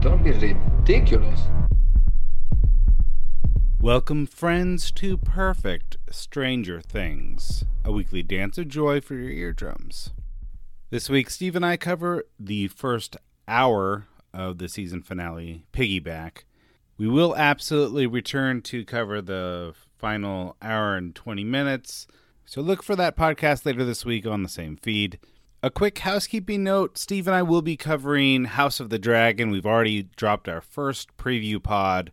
Don't be ridiculous. Welcome, friends, to Perfect Stranger Things, a weekly dance of joy for your eardrums. This week, Steve and I cover the first hour of the season finale, Piggyback. We will absolutely return to cover the final hour and 20 minutes, so look for that podcast later this week on the same feed. A quick housekeeping note, Steve and I will be covering House of the Dragon. We've already dropped our first preview pod.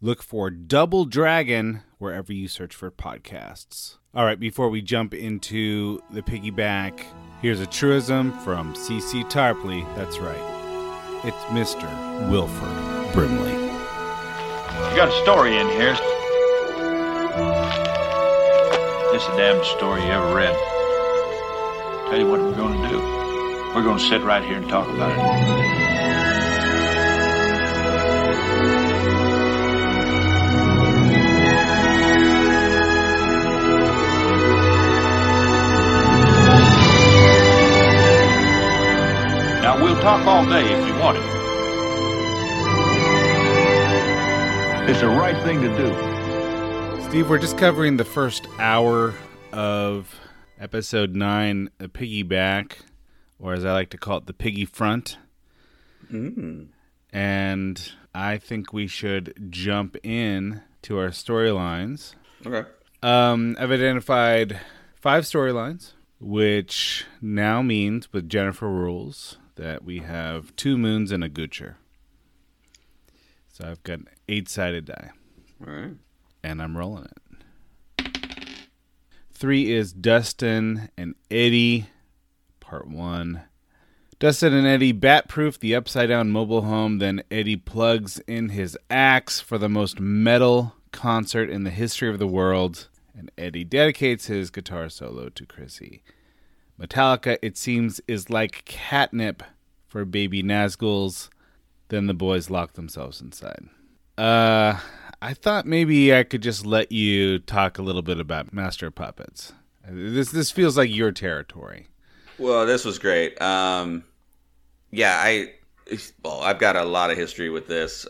Look for Double Dragon wherever you search for podcasts. All right, before we jump into the Piggyback, here's a truism from C.C. Tarpley. That's right. It's Mr. Wilford Brimley. You got a story in here. It's the damnedest story you ever read. Tell you what we're going to do. We're going to sit right here and talk about it. Now, we'll talk all day if you want it. It's the right thing to do. Steve, we're just covering the first hour of Episode 9, The Piggyback, or as I like to call it, The Piggy Front. And I think we should jump in to our storylines. Okay. I've identified 5 storylines, which now means, with Jennifer rules, that we have 2 moons and a Gucci. So I've got an 8-sided die. All right. And I'm rolling it. 3 is Dustin and Eddie, part 1. Dustin and Eddie bat-proof the upside-down mobile home, then Eddie plugs in his axe for the most metal concert in the history of the world, and Eddie dedicates his guitar solo to Chrissy. Metallica, it seems, is like catnip for baby Nazguls. Then the boys lock themselves inside. I thought maybe I could just let you talk a little bit about Master of Puppets. This feels like your territory. Well, this was great. I've got a lot of history with this.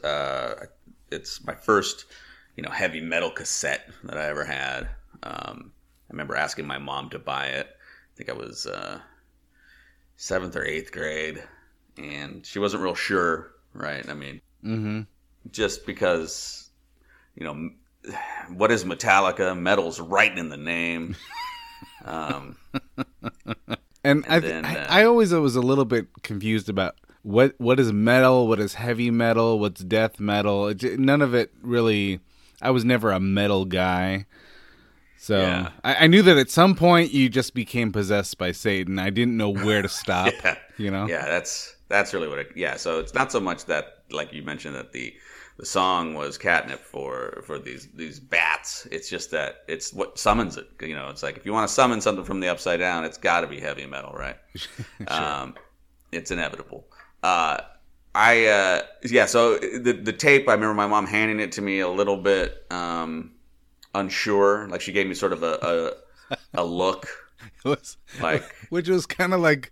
It's my first, heavy metal cassette that I ever had. I remember asking my mom to buy it. I think I was 7th or 8th grade, and she wasn't real sure, right? I mean, just because, what is Metallica? Metal's right in the name. I always was a little bit confused about what is metal, what is heavy metal, what's death metal. None of it really. I was never a metal guy. So yeah. I knew that at some point you just became possessed by Satan. I didn't know where to stop. Yeah, that's really what it. Yeah, so it's not so much that, like you mentioned, that the song was catnip for these bats. It's just that it's what summons it. It's like if you want to summon something from the upside down, it's got to be heavy metal, right? Sure. It's inevitable. So the tape, I remember my mom handing it to me a little bit unsure. Like she gave me sort of a look. Which was kind of like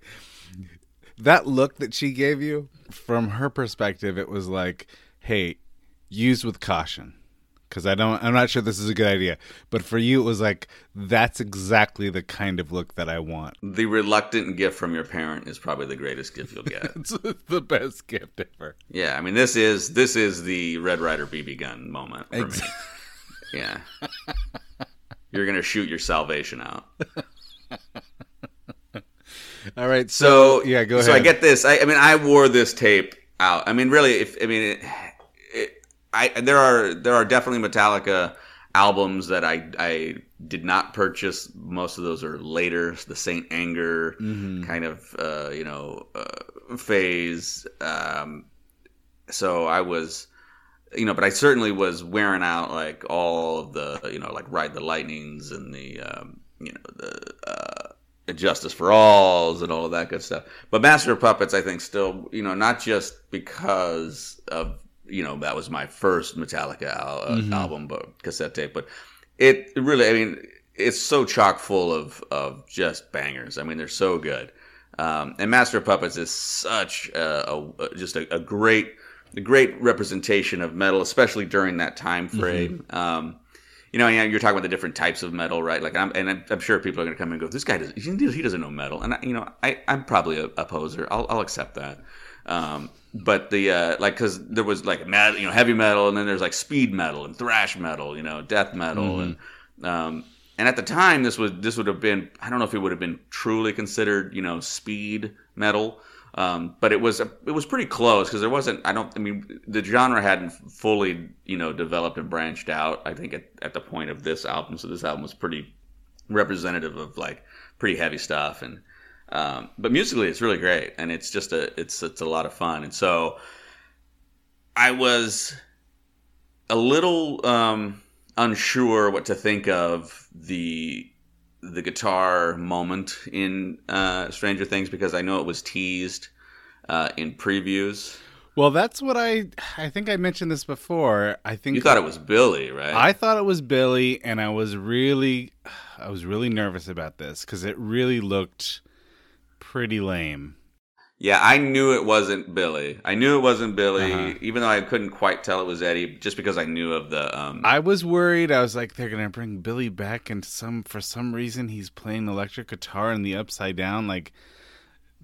that look that she gave you. From her perspective, it was like, hey, used with caution, because I'm not sure this is a good idea. But for you, it was like, that's exactly the kind of look that I want. The reluctant gift from your parent is probably the greatest gift you'll get. It's the best gift ever. Yeah, I mean, this is the Red Ryder BB gun moment for me. Yeah. You're going to shoot your salvation out. All right, so yeah, go ahead. So I get this. I wore this tape out. I mean, really, there are definitely Metallica albums that I did not purchase. Most of those are later. The Saint Anger kind of, phase. So I was, but I certainly was wearing out like all of the, like Ride the Lightnings and the, the Justice for Alls and all of that good stuff. But Master of Puppets, I think still, not just because of, that was my first Metallica album, but cassette tape. But it really, it's so chock full of just bangers. They're so good. And Master of Puppets is such a great representation of metal, especially during that time frame. You're talking about the different types of metal, right? Like, I'm sure people are going to come and go, this guy doesn't know metal, and I'm probably a poser. I'll accept that. But the because there was like metal, heavy metal, and then there's like speed metal and thrash metal, death metal, and at the time this would have been, I don't know if it would have been truly considered speed metal, but it was pretty close because there wasn't, the genre hadn't fully developed and branched out. I think at the point of this album, so this album was pretty representative of like pretty heavy stuff and. But musically, it's really great, and it's just it's a lot of fun. And so, I was a little unsure what to think of the guitar moment in Stranger Things because I know it was teased in previews. Well, that's what I think I mentioned this before. I think you thought it was Billy, right? I thought it was Billy, and I was really nervous about this because it really looked pretty lame. Yeah, I knew it wasn't Billy. Even though I couldn't quite tell it was Eddie, just because I knew of the. I was worried. I was like, they're gonna bring Billy back, and for some reason he's playing electric guitar in the Upside Down. Like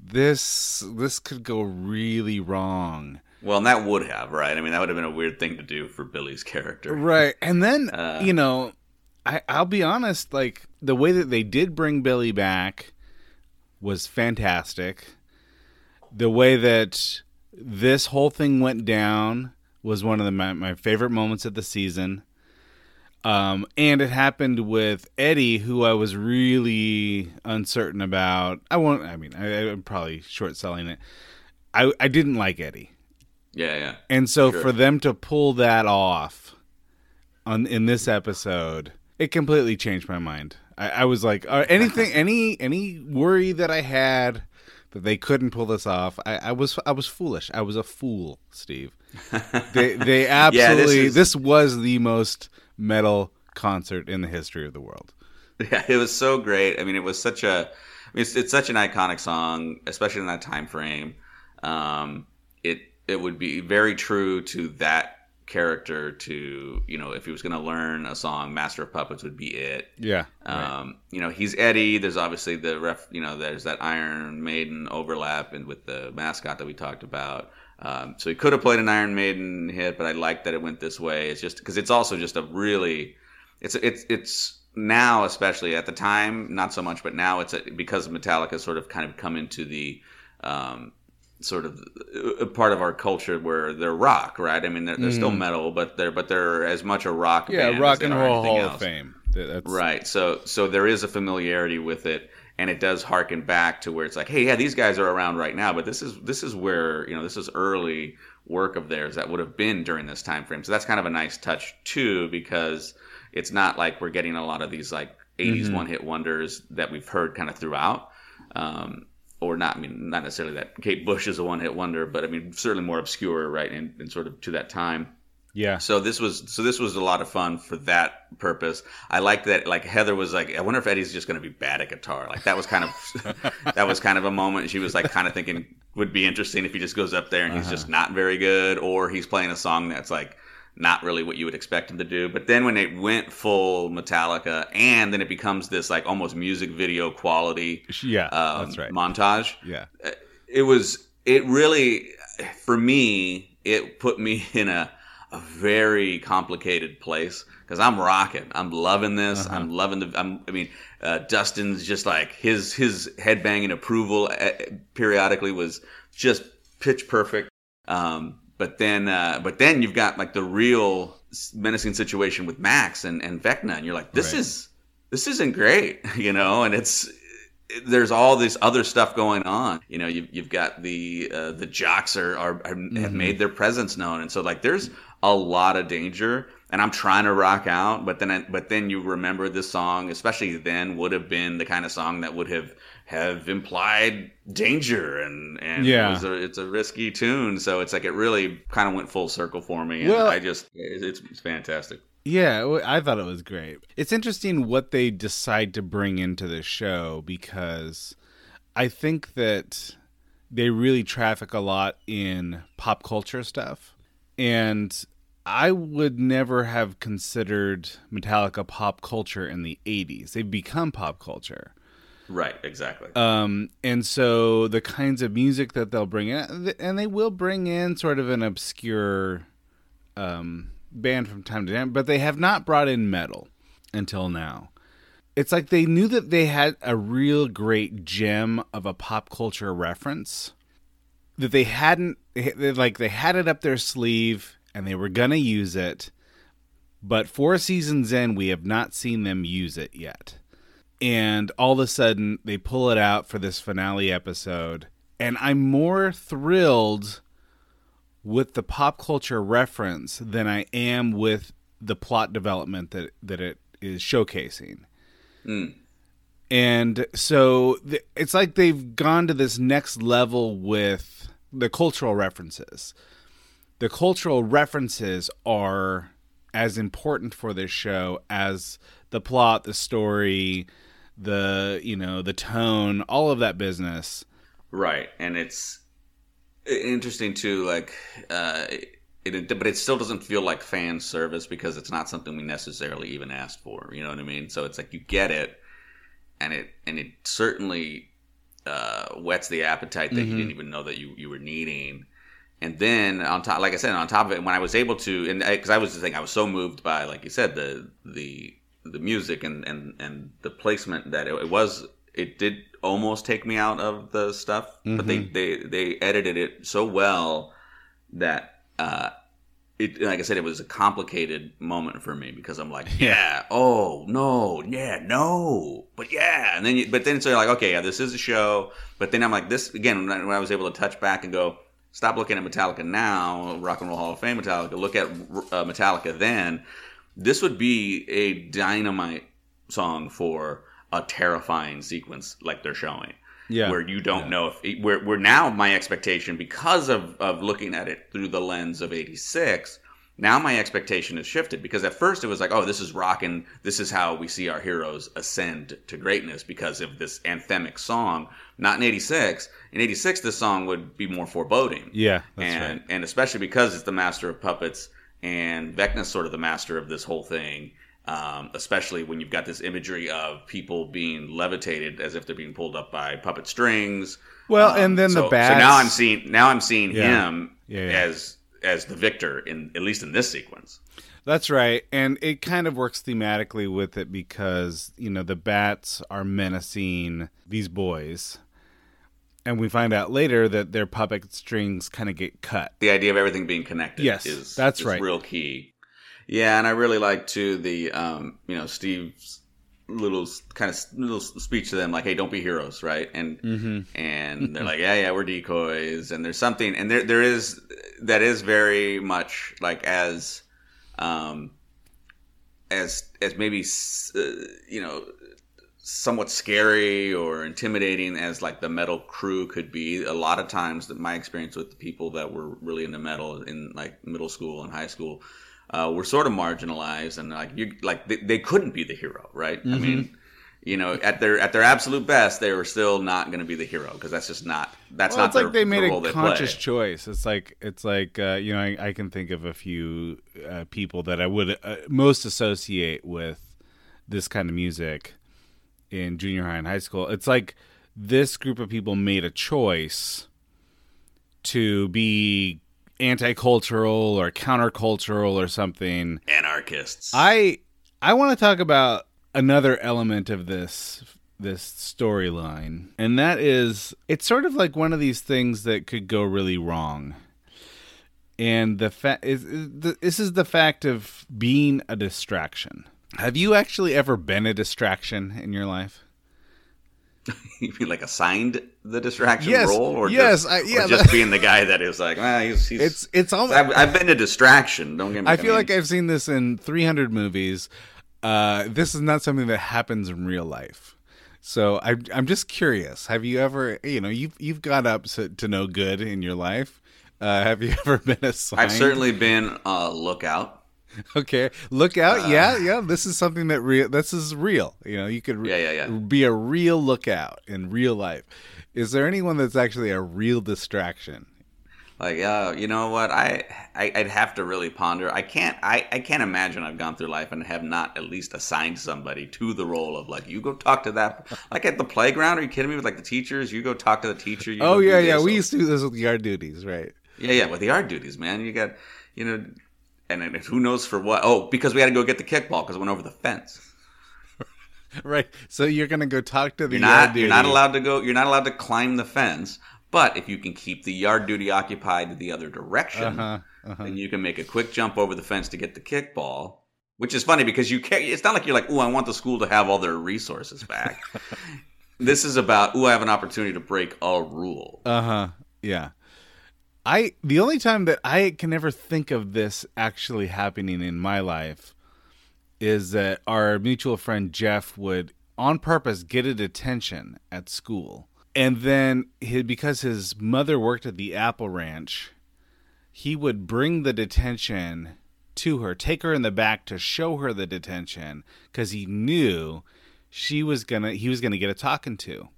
this could go really wrong. Well, and that would have, right? That would have been a weird thing to do for Billy's character, right? And then I'll be honest, like the way that they did bring Billy back was fantastic. The way that this whole thing went down was one of my favorite moments of the season. And it happened with Eddie, who I was really uncertain about. I'm probably short selling it. I didn't like Eddie. Yeah. And so for them to pull that off in this episode, it completely changed my mind. I was like, any worry that I had that they couldn't pull this off, I was foolish. I was a fool, Steve. They absolutely this was the most metal concert in the history of the world. Yeah, it was so great. It was such it's such an iconic song, especially in that time frame. It would be very true to that character to if he was going to learn a song, Master of Puppets would be it. Right. He's Eddie. There's obviously the there's that Iron Maiden overlap and with the mascot that we talked about, so he could have played an Iron Maiden hit, but I like that it went this way. It's just because it's also just a really it's now, especially at the time, not so much, but now it's because Metallica sort of kind of come into the sort of a part of our culture where they're rock, right? They're still metal, but they're as much a rock band rock and roll Hall of Fame. That's... Right. So there is a familiarity with it, and it does harken back to where it's like, hey, yeah, these guys are around right now, but this is where this is early work of theirs that would have been during this time frame. So that's kind of a nice touch too, because it's not like we're getting a lot of these like 80s one-hit wonders that we've heard kind of throughout. Or not, not necessarily that Kate Bush is a one-hit wonder, but certainly more obscure, right, and sort of to that time. Yeah. So this was a lot of fun for that purpose. I like that. Like Heather was like, I wonder if Eddie's just going to be bad at guitar. Like that was kind of a moment she was like kind of thinking would be interesting if he just goes up there and he's just not very good, or he's playing a song that's like not really what you would expect him to do. But then when it went full Metallica, and then it becomes this like almost music video quality that's right. montage. Yeah. It really, for me, it put me in a very complicated place because I'm rocking. I'm loving this. I'm loving Dustin's just like his headbanging approval periodically was just pitch perfect. But then you've got like the real menacing situation with Max and Vecna, and you're like, this isn't great, you know. And there's all this other stuff going on, you know. You've got the jocks have mm-hmm. made their presence known, and so like there's a lot of danger. And I'm trying to rock out, but then you remember this song, especially then, would have been the kind of song that would have implied danger, and yeah. It's a risky tune. So it's like it really kind of went full circle for me, and it's fantastic. Yeah, I thought it was great. It's interesting what they decide to bring into the show, because I think that they really traffic a lot in pop culture stuff. And I would never have considered Metallica pop culture in the 80s. They've become pop culture. Right, exactly. And so the kinds of music that they'll bring in, and they will bring in sort of an obscure band from time to time, but they have not brought in metal until now. It's like they knew that they had a real great gem of a pop culture reference that they hadn't, like they had it up their sleeve and they were going to use it, but 4 seasons in, we have not seen them use it yet. And all of a sudden, they pull it out for this finale episode, and I'm more thrilled with the pop culture reference than I am with the plot development that it is showcasing. Mm. And so it's like they've gone to this next level with the cultural references. The cultural references are as important for this show as the plot, the story, the tone, all of that business. Right. And it's interesting too, like, but it still doesn't feel like fan service, because it's not something we necessarily even asked for. You know what I mean? So it's like you get it, and it certainly whets the appetite that mm-hmm. you didn't even know that you were needing. And then on top, like I said, on top of it, when I was able to, and because I was just thinking, I was so moved by, like you said, the music and the placement that it did almost take me out of the stuff, mm-hmm. but they edited it so well that it, like I said, it was a complicated moment for me, because I'm like, yeah, oh no, yeah, no, but yeah, and then so you're like, okay, yeah, this is a show, but then I'm like, this again when I was able to touch back and go, stop looking at Metallica now, Rock and Roll Hall of Fame Metallica, look at Metallica then. This would be a dynamite song for a terrifying sequence like they're showing. Yeah. Where you don't know if... We're now my expectation, because of looking at it through the lens of 86, now my expectation has shifted. Because at first it was like, oh, this is rockin', this is how we see our heroes ascend to greatness because of this anthemic song. Not in 86. In 86, this song would be more foreboding. Yeah, that's right. And especially because it's the Master of Puppets... And Vecna's sort of the master of this whole thing, especially when you've got this imagery of people being levitated as if they're being pulled up by puppet strings. Well, and then the bats. So now I'm seeing him as the victor, in at least in this sequence. That's right, and it kind of works thematically with it, because the bats are menacing these boys. And we find out later that their puppet strings kind of get cut. The idea of everything being connected is real key. Yeah, and I really like too the Steve's little speech to them, like, "Hey, don't be heroes," right? And and they're like, "Yeah, we're decoys." And there's something, and there is that is very much like as maybe somewhat scary or intimidating as like the metal crew could be. A lot of times that my experience with the people that were really into metal in like middle school and high school were sort of marginalized, and like they couldn't be the hero, right? Mm-hmm. I mean, at their absolute best, they were still not going to be the hero, because that's just not not their role. It's like they made a conscious choice. It's like I can think of a few people that I would most associate with this kind of music in junior high and high school. It's like this group of people made a choice to be anti-cultural or countercultural or something. Anarchists. I want to talk about another element of this storyline, and that is, it's sort of like one of these things that could go really wrong. And the fact is, this is the fact of being a distraction. Have you actually ever been a distraction in your life? You mean like assigned the distraction role, or just being the guy that is like, he's it's almost. I've been a distraction. Don't get me. I feel like I've seen this in 300 movies. This is not something that happens in real life. So I'm just curious. Have you ever, you've got up to no good in your life? Have you ever been assigned? I've certainly been a lookout. Okay, lookout. Yeah. This is something that this is real. You could be a real lookout in real life. Is there anyone that's actually a real distraction? Like, you know what? I'd have to really ponder. I can't imagine I've gone through life and have not at least assigned somebody to the role of like, you go talk to that. Like at the playground, are you kidding me? With like the teachers, you go talk to the teacher. We used to do this with the yard duties, right? Yeah. With the yard duties, man, you got, And who knows for what? Oh, because we had to go get the kickball because it went over the fence. Right. So you're going to go talk to the yard duty. You're not allowed to go. You're not allowed to climb the fence. But if you can keep the yard duty occupied the other direction, then you can make a quick jump over the fence to get the kickball. Which is funny because you can't. It's not like you're like, I want the school to have all their resources back. This is about, I have an opportunity to break a rule. Yeah. The only time that I can ever think of this actually happening in my life is that our mutual friend Jeff would, on purpose, get a detention at school. And then, because his mother worked at the Apple Ranch, he would bring the detention to her, take her in the back to show her the detention, because he knew he was going to get a talking to.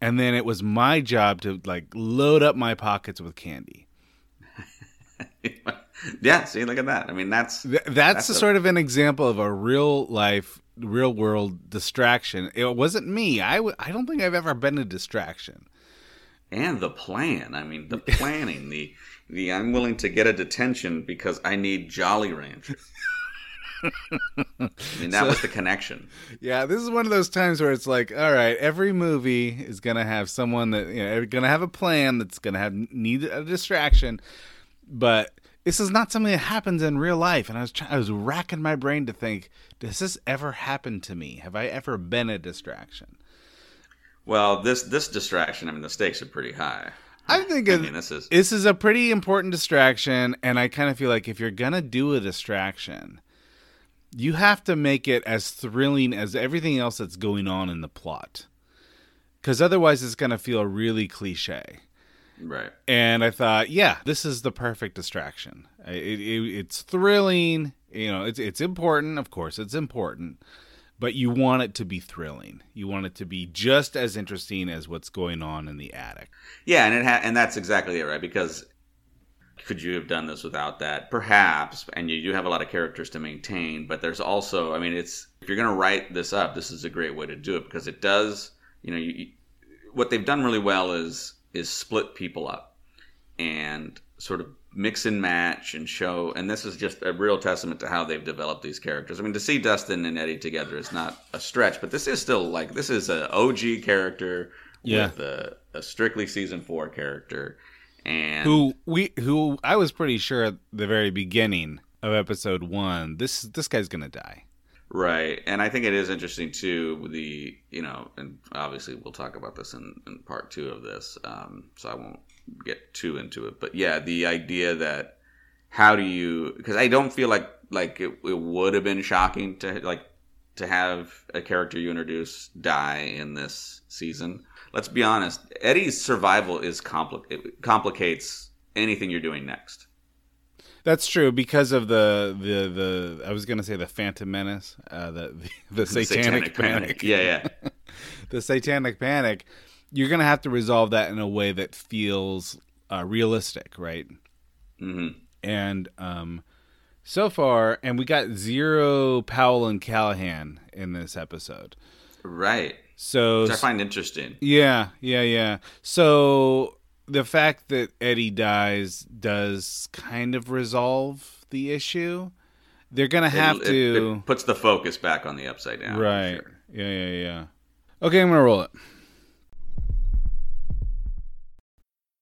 And then it was my job to load up my pockets with candy. Yeah, see, look at that. I mean, that's sort of an example of a real life, real world distraction. It wasn't me. I don't think I've ever been a distraction. And the plan. I mean, the planning. the I'm willing to get a detention because I need Jolly Ranchers. I mean, that was the connection. Yeah, this is one of those times where it's like, all right, every movie is going to have someone that, going to have a plan that's going to need a distraction. But this is not something that happens in real life. And I was racking my brain to think, does this ever happen to me? Have I ever been a distraction? Well, this distraction, I mean, the stakes are pretty high. I think this is a pretty important distraction. And I kind of feel like if you're going to do a distraction, you have to make it as thrilling as everything else that's going on in the plot. Because otherwise it's going to feel really cliche. Right. And I thought, this is the perfect distraction. It's thrilling. It's important. Of course, it's important. But you want it to be thrilling. You want it to be just as interesting as what's going on in the attic. Yeah, and and that's exactly it, right? Because could you have done this without that? Perhaps. And you do have a lot of characters to maintain, but there's also, I mean, it's, if you're going to write this up, this is a great way to do it because it does, what they've done really well is split people up and sort of mix and match and show. And this is just a real testament to how they've developed these characters. I mean, to see Dustin and Eddie together is not a stretch, but this is still this is an OG character with a strictly season 4 character. And who I was pretty sure at the very beginning of episode 1, this guy's gonna die, right? And I think it is interesting too. The and obviously we'll talk about this in part 2 of this, so I won't get too into it. But yeah, the idea that how do you? Because I don't feel like it would have been shocking to have a character you introduce die in this season. Let's be honest. Eddie's survival complicates anything you're doing next. That's true because of the I was going to say the Phantom Menace, the Satanic Panic. Yeah. The Satanic Panic. You're going to have to resolve that in a way that feels realistic, right? Mm-hmm. And so far, and we got 0 Powell and Callahan in this episode, right? So, which I find interesting. Yeah. So the fact that Eddie dies does kind of resolve the issue. They're going to have to... It puts the focus back on the upside down. Right. Sure. Yeah. Okay, I'm going to roll it.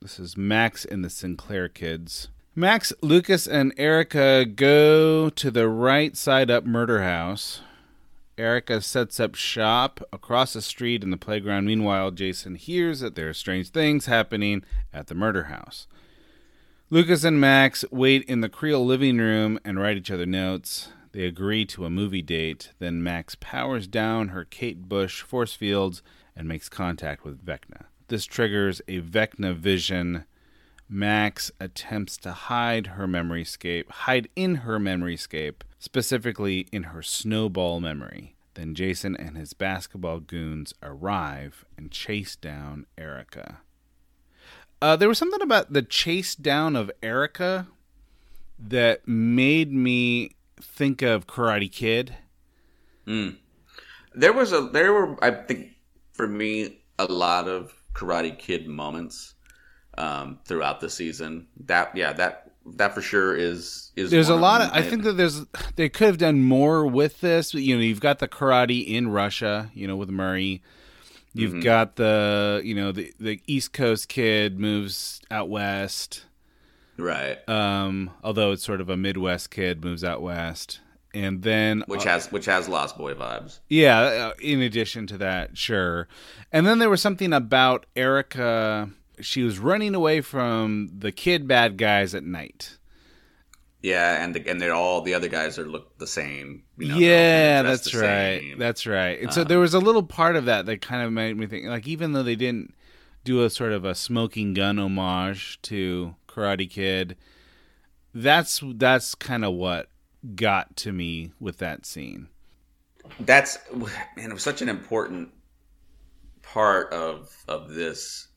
This is Max and the Sinclair Kids. Max, Lucas, and Erica go to the right side up murder house. Erica sets up shop across the street in the playground. Meanwhile, Jason hears that there are strange things happening at the murder house. Lucas and Max wait in the Creole living room and write each other notes. They agree to a movie date. Then Max powers down her Kate Bush force fields and makes contact with Vecna. This triggers a Vecna vision. Max attempts to hide in her memoryscape, specifically in her snowball memory. Then Jason and his basketball goons arrive and chase down Erica. There was something about the chase down of Erica that made me think of Karate Kid. Mm. There were, I think, for me, a lot of Karate Kid moments throughout the season. That for sure is. There's a lot of. I think that they could have done more with this. You know, you've got the karate in Russia. You know, with Murray, you've mm-hmm. got the East Coast kid moves out west, right? Although it's sort of a Midwest kid moves out west, and then which has Lost Boy vibes. Yeah, in addition to that, sure. And then there was something about Erica. She was running away from the kid bad guys at night. Yeah, and they're all the other guys look the same. You know, yeah, that's right. Same. That's right. And so there was a little part of that that kind of made me think, like, even though they didn't do a sort of a smoking gun homage to Karate Kid, that's kind of what got to me with that scene. It was such an important part of this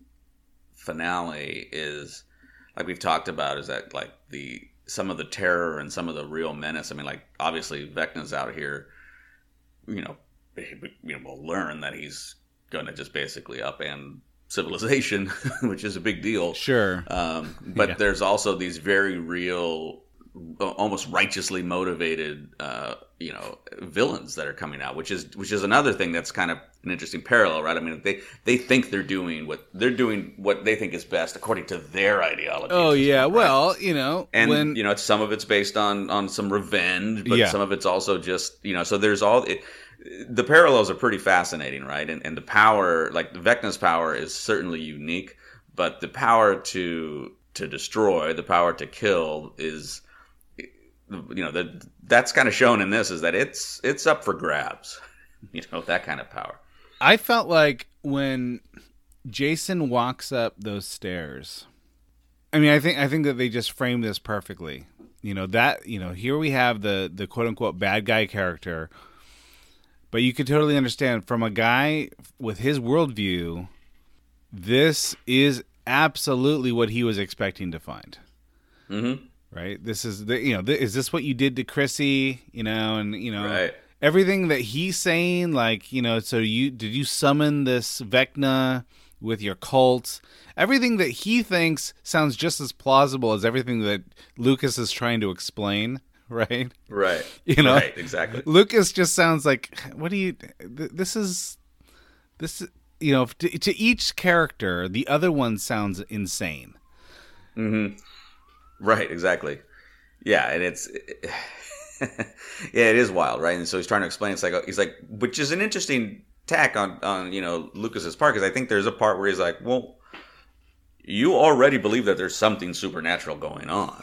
finale, is like we've talked about, is that like some of the terror and some of the real menace. I mean, like, obviously Vecna's out here, we'll learn that he's going to just basically upend civilization, which is a big deal. Sure. But yeah. There's also these very real, almost righteously motivated, villains that are coming out, which is another thing that's kind of an interesting parallel, right? I mean, they think they're doing what they think is best according to their ideology. Oh yeah, right? Well, some of it's based on some revenge, but yeah. Some of it's also just So there's the parallels are pretty fascinating, right? And the power, like Vecna's power, is certainly unique, but the power to destroy, the power to kill is. That's kind of shown in this, is that it's up for grabs, that kind of power. I felt like when Jason walks up those stairs, I mean, I think that they just framed this perfectly. Here we have the quote unquote bad guy character, but you could totally understand from a guy with his worldview, this is absolutely what he was expecting to find. Mm-hmm. Right. This is is this what you did to Chrissy? Right. Everything that he's saying, so did you summon this Vecna with your cult? Everything that he thinks sounds just as plausible as everything that Lucas is trying to explain. Right. Right. Right. Exactly. Lucas just sounds like, to each character, the other one sounds insane. Mm hmm. Right, exactly. Yeah, and it is wild, right? And so he's trying to explain. It's like, he's like, which is an interesting tack on Lucas's part, because I think there's a part where he's like, well, you already believe that there's something supernatural going on.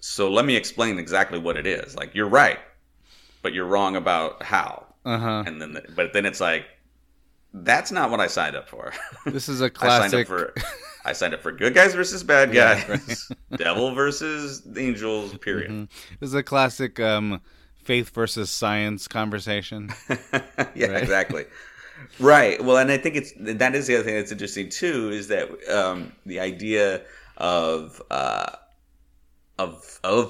So let me explain exactly what it is. Like, you're right, but you're wrong about how. Uh-huh. And then, but then it's like, that's not what I signed up for. This is a classic. I signed up for good guys versus bad guys, yeah, right. Devil versus angels, period. Mm-hmm. This is a classic faith versus science conversation. Yeah, right? Exactly. Right. Well, and I think that is the other thing that's interesting too, is that the idea of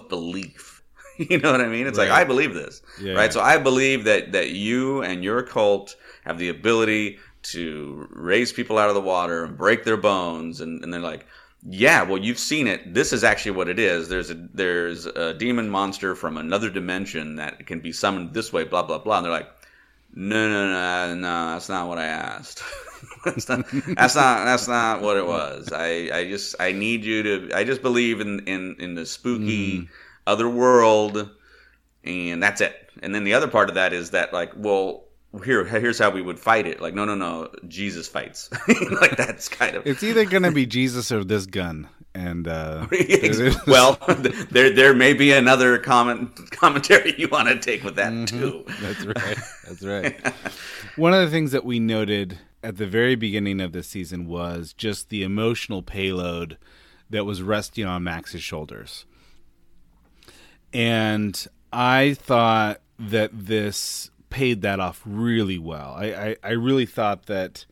belief. You know what I mean? It's right. Like, I believe this, yeah, right? Yeah. So I believe that you and your cult have the ability to raise people out of the water and break their bones, and they're like, yeah, well, you've seen it. This is actually what it is. There's a demon monster from another dimension that can be summoned this way, blah, blah, blah. And they're like, no, that's not what I asked. that's not what it was. I just believe in the spooky other world, and that's it. And then the other part of that is that, like, well, here's how we would fight it. Like, no, Jesus fights. Like, that's kind of... It's either going to be Jesus or this gun. And well, there may be another commentary you want to take with that, too. That's right. One of the things that we noted at the very beginning of this season was just the emotional payload that was resting on Max's shoulders. And I thought that this... paid that off really well. I really thought that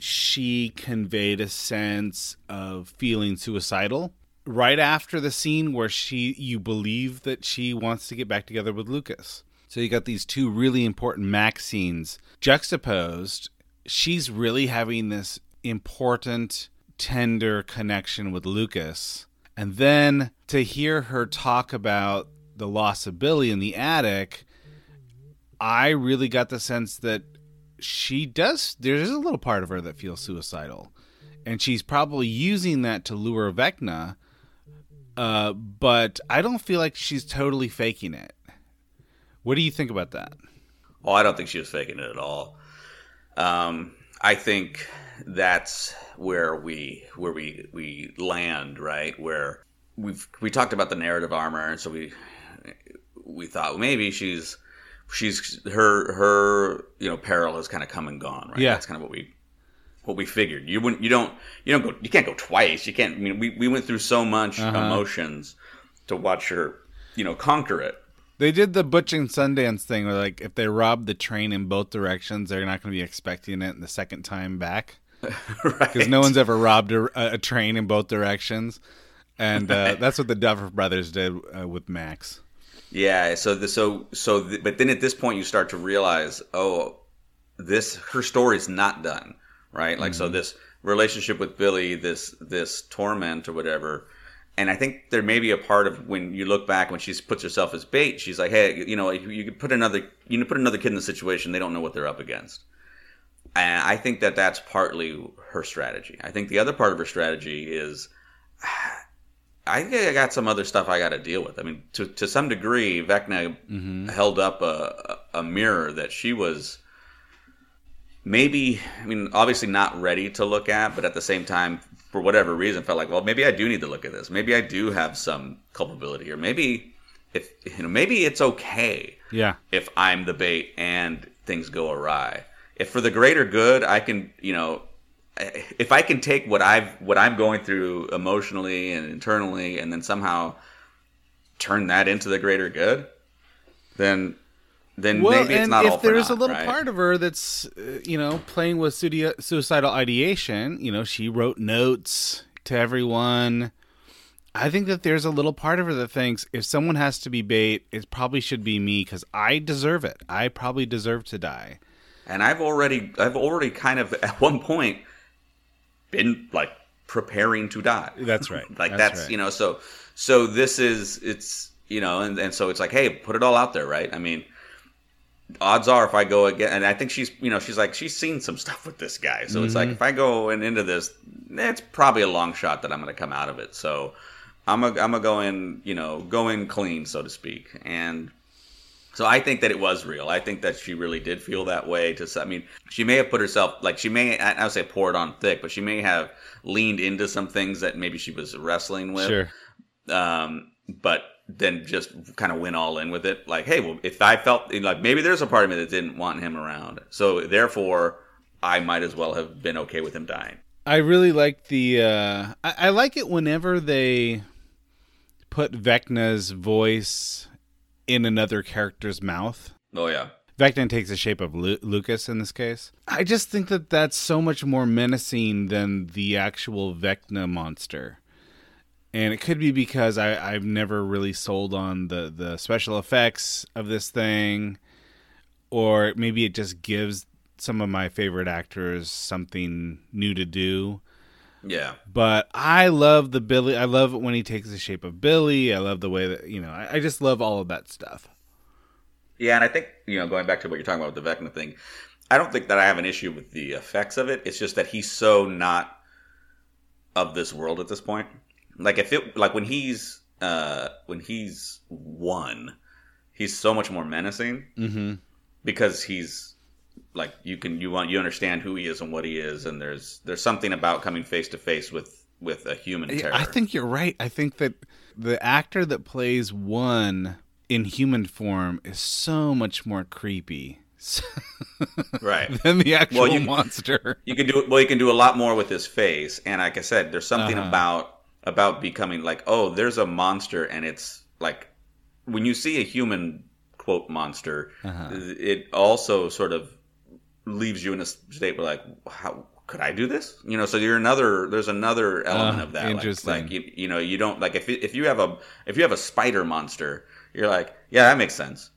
she conveyed a sense of feeling suicidal right after the scene where you believe that she wants to get back together with Lucas. So you got these two really important Max scenes juxtaposed. She's really having this important, tender connection with Lucas. And then to hear her talk about the loss of Billy in the attic, I really got the sense that there's a little part of her that feels suicidal, and she's probably using that to lure Vecna, but I don't feel like she's totally faking it. What do you think about that? Oh, I don't think she was faking it at all. I think that's where we land, right? Where we talked about the narrative armor, and so we thought maybe she's her peril has kind of come and gone, right? Yeah. That's kind of what we figured. You can't go twice. You can't. I mean, we went through so much emotions to watch her, conquer it. They did the Butch and Sundance thing, where like if they robbed the train in both directions, they're not going to be expecting it the second time back, right? Because no one's ever robbed a train in both directions, and right. That's what the Duffer Brothers did with Max. Yeah, but then at this point you start to realize, her story's not done, right? Like, so this relationship with Billy, this torment or whatever, and I think there may be a part of when you look back when she puts herself as bait, she's like, hey, you could put another kid in the situation, they don't know what they're up against, and I think that that's partly her strategy. I think the other part of her strategy is, I think I got some other stuff I got to deal with. I mean, to some degree, Vecna held up a mirror that she was maybe, I mean, obviously not ready to look at, but at the same time, for whatever reason, felt like, well, maybe I do need to look at this. Maybe I do have some culpability, or maybe maybe it's okay. Yeah. If I'm the bait and things go awry, if for the greater good, I can, if I can take what I'm going through emotionally and internally, and then somehow turn that into the greater good, then maybe it's not all for naught. Well, and if there's a little part of her that's playing with suicidal ideation, she wrote notes to everyone. I think that there's a little part of her that thinks if someone has to be bait, it probably should be me because I deserve it. I probably deserve to die. And I've already kind of at one point been like preparing to die. That's right. Like that's right. So this is, it's, and so it's like, hey, put it all out there. Right. I mean, odds are if I go again, and I think she's seen some stuff with this guy. So it's like, if I go into this, it's probably a long shot that I'm going to come out of it. So I'm going to go in clean, so to speak. And so I think that it was real. I think that she really did feel that way. She may have put herself, like she may, I would say pour it on thick, but she may have leaned into some things that maybe she was wrestling with. Sure. But then just kind of went all in with it. Like, hey, well, if I felt like maybe there's a part of me that didn't want him around. So therefore, I might as well have been okay with him dying. I really like I like it whenever they put Vecna's voice in another character's mouth. Oh yeah, Vecna takes the shape of Lucas in this case. I just think that that's so much more menacing than the actual Vecna monster. And it could be because I've never really sold on the special effects of this thing. Or maybe it just gives some of my favorite actors something new to do. Yeah. But I love the Billy. I love when he takes the shape of Billy. I love the way that, you know, I just love all of that stuff. Yeah, and I think, you know, going back to what you're talking about with the Vecna thing, I don't think that I have an issue with the effects of it. It's just that he's so not of this world at this point. Like if it, like when he's one, he's so much more menacing mm-hmm. because he's like you understand who he is and what he is, and there's something about coming face to face with a human terror. I think you're right. I think that the actor that plays one in human form is so much more creepy, right? Than the actual monster. You can do a lot more with his face, and like I said, there's something about becoming like, oh, there's a monster, and it's like when you see a human quote monster, it also sort of leaves you in a state where like, how could I do this? You know, so there's another element of that. Interesting. Like you know, you don't like if you have a spider monster, you're like, yeah, that makes sense.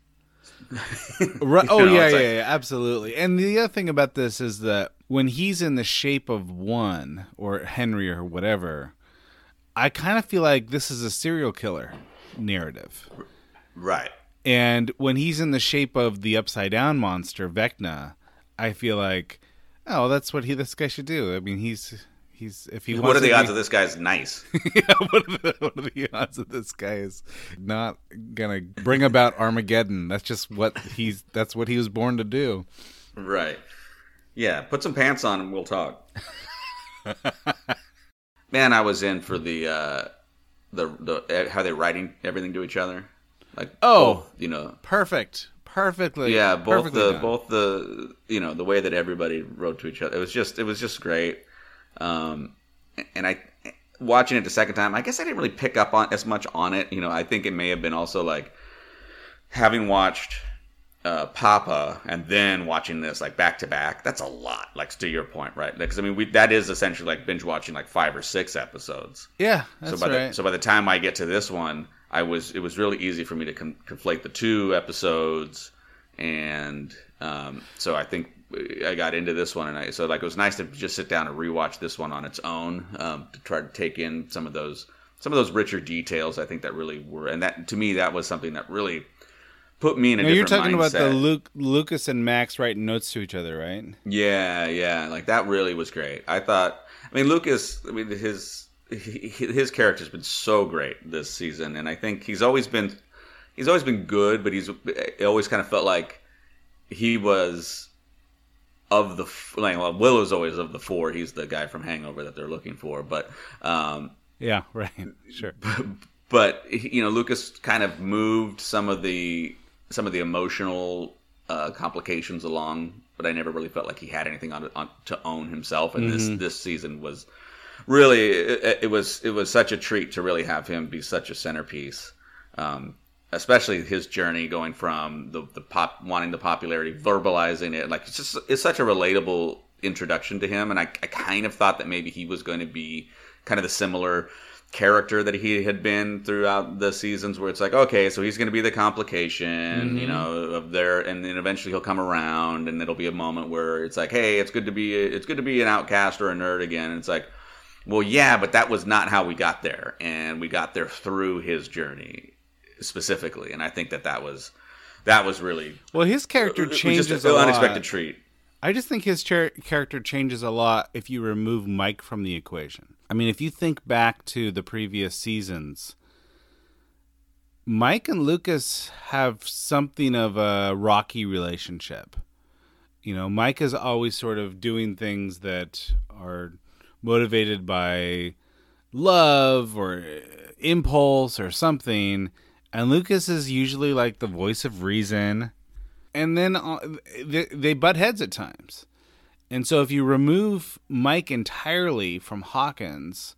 Right. Oh, you know, yeah, absolutely. And the other thing about this is that when he's in the shape of one or Henry or whatever, I kind of feel like this is a serial killer narrative. Right. And when he's in the shape of the upside down monster, Vecna, I feel like, oh, that's what this guy should do. I mean, he's if he wants. What are the odds that this guy's nice? Yeah, what are the odds that this guy is not gonna bring about Armageddon? That's just what that's what he was born to do. Right. Yeah. Put some pants on and we'll talk. Man, I was in for the how they're writing everything to each other, like both, you know, perfectly, yeah, both the you know the way that everybody wrote to each other. It was just great, and I watching it the second time, I guess I didn't really pick up on as much on it. You know, I think it may have been also like having watched Papa and then watching this like back to back, that's a lot, like to your point, right? Because I mean that is essentially like binge watching like 5 or 6 episodes. Yeah, that's right. So by the time I get to this one, it was really easy for me to conflate the two episodes, and so I think I got into this one, and so like it was nice to just sit down and rewatch this one on its own, to try to take in some of those richer details. I think that really were, and that to me that was something that really put me in a different mindset. You're talking about the Lucas and Max writing notes to each other, right? Yeah. Like, that really was great. I thought... I mean, Lucas, his character's been so great this season, and I think he's always been good, but it always kind of felt like he was of the... Like, well, Willow's always of the four. He's the guy from Hangover that they're looking for, but... yeah, right. Sure. But, you know, Lucas kind of moved some of the emotional complications along, but I never really felt like he had anything on to own himself. And mm-hmm. this season was really it was such a treat to really have him be such a centerpiece, especially his journey going from wanting the popularity, verbalizing it. Like it's such a relatable introduction to him, and I kind of thought that maybe he was going to be kind of the similar character that he had been throughout the seasons, where it's like, okay, so he's going to be the complication, mm-hmm. you know, of there, and then eventually he'll come around, and it'll be a moment where it's like, hey, it's good to be an outcast or a nerd again. And it's like, well, yeah, but that was not how we got there, and we got there through his journey specifically. And I think that was really well. His character changes just an unexpected treat. I just think his character changes a lot if you remove Mike from the equation. I mean, if you think back to the previous seasons, Mike and Lucas have something of a rocky relationship. You know, Mike is always sort of doing things that are motivated by love or impulse or something, and Lucas is usually like the voice of reason. And then they butt heads at times. And so if you remove Mike entirely from Hawkins,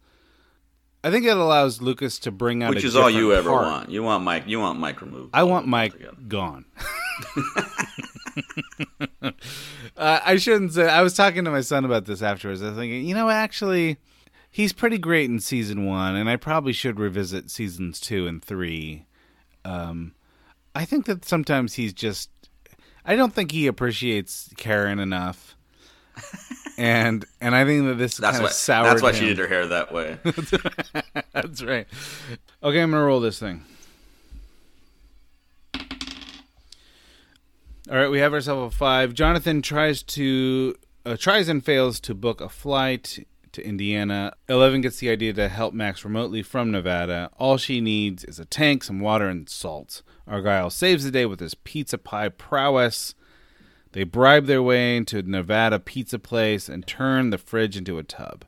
I think it allows Lucas to bring out which is all you ever want. You want Mike removed. I want Mike gone. I shouldn't say. I was talking to my son about this afterwards. I was thinking, you know, actually, he's pretty great in season one, and I probably should revisit seasons 2 and 3. I think that sometimes he's just... I don't think he appreciates Karen enough. And I think that this kind of soured him. That's why she did her hair that way. That's right. Okay, I'm going to roll this thing. All right, we have ourselves a 5. Jonathan tries and fails to book a flight to Indiana. 11 gets the idea to help Max remotely from Nevada. All she needs is a tank, some water, and salt. Argyle saves the day with his pizza pie prowess. They bribe their way into a Nevada pizza place and turn the fridge into a tub.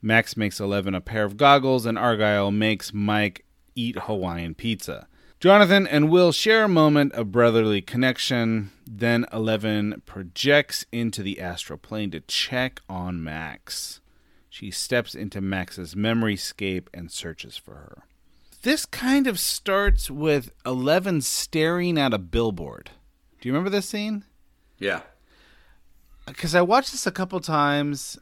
Max makes 11 a pair of goggles, and Argyle makes Mike eat Hawaiian pizza. Jonathan and Will share a moment of brotherly connection. Then 11 projects into the astral plane to check on Max. She steps into Max's memoryscape and searches for her. This kind of starts with 11 staring at a billboard. Do you remember this scene? Yeah. Because I watched this a couple times,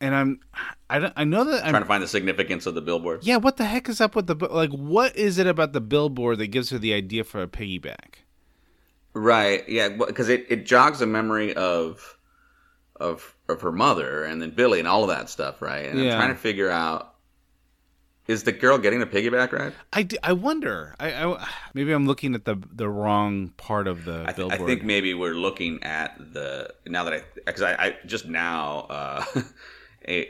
and I'm trying to find the significance of the billboard. Yeah, what the heck is up with the... Like, what is it about the billboard that gives her the idea for a piggyback? Right, yeah, because it jogs a memory of her mother, and then Billy, and all of that stuff, right? And yeah. I'm trying to figure out... Is the girl getting a piggyback ride? I wonder. I maybe I'm looking at the wrong part of the billboard. I think maybe we're looking at the now that I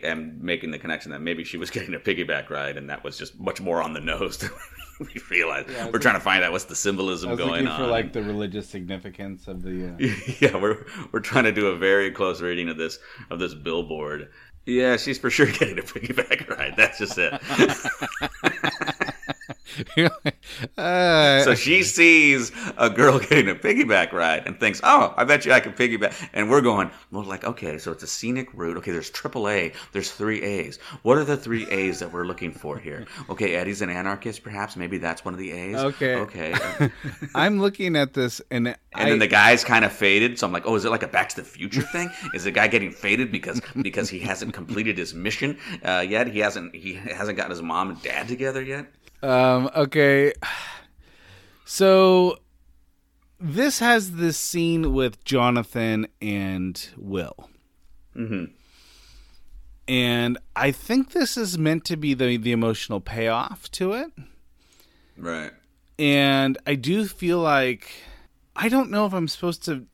am making the connection that maybe she was getting a piggyback ride, and that was just much more on the nose than we realized. Yeah, we're trying to find out what's the symbolism going on for like the religious significance of the. Yeah, we're trying to do a very close reading of this billboard. Yeah, she's for sure getting a piggyback ride. That's just it. So she sees a girl getting a piggyback ride and thinks, oh, I bet you I can piggyback. And we're going, well, like, okay, so it's a scenic route. Okay, there's AAA. There's 3 A's. What are the 3 A's that we're looking for here? Okay, Eddie's an anarchist, perhaps. Maybe that's one of the A's. Okay. I'm looking at this. And then the guy's kind of faded. So I'm like, oh, is it like a Back to the Future thing? Is the guy getting faded because he hasn't completed his mission yet? He hasn't gotten his mom and dad together yet? Okay. So this has this scene with Jonathan and Will. Mm-hmm. And I think this is meant to be the emotional payoff to it. Right. And I do feel like I don't know if I'm supposed to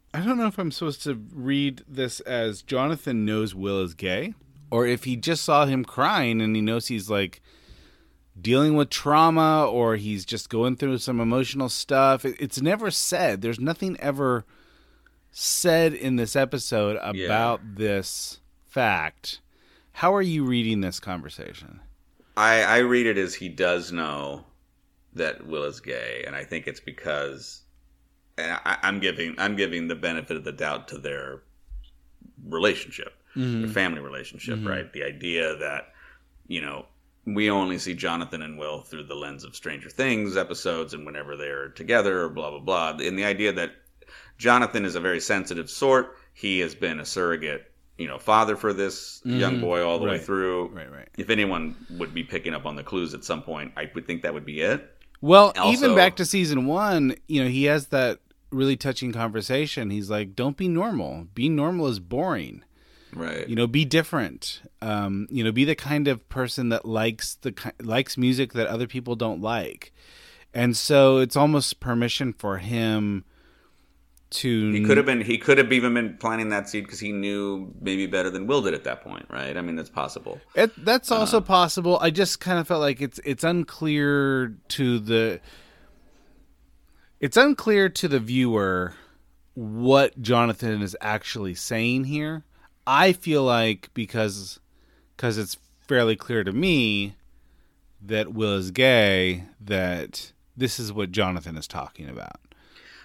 read this as Jonathan knows Will is gay, or if he just saw him crying and he knows he's like dealing with trauma, or he's just going through some emotional stuff. It's never said. There's nothing ever said in this episode about this fact. How are you reading this conversation? I read it as he does know that Will is gay, and I think it's because I'm giving the benefit of the doubt to their relationship, mm-hmm. their family relationship, mm-hmm. right? The idea that, you know, we only see Jonathan and Will through the lens of Stranger Things episodes and whenever they're together or blah, blah, blah. And the idea that Jonathan is a very sensitive sort. He has been a surrogate, father for this young boy all the way through. Right. If anyone would be picking up on the clues at some point, I would think that would be it. Well, also, even back to season 1, he has that really touching conversation. He's like, don't be normal. Being normal is boring. Right. Be different. Be the kind of person that likes music that other people don't like. And so it's almost permission for him to... He could have even been planting that seed because he knew maybe better than Will did at that point, right? I mean, that's possible. That's also possible. I just kind of felt like it's unclear to the... It's unclear to the viewer what Jonathan is actually saying here. I feel like because it's fairly clear to me that Will is gay, that this is what Jonathan is talking about.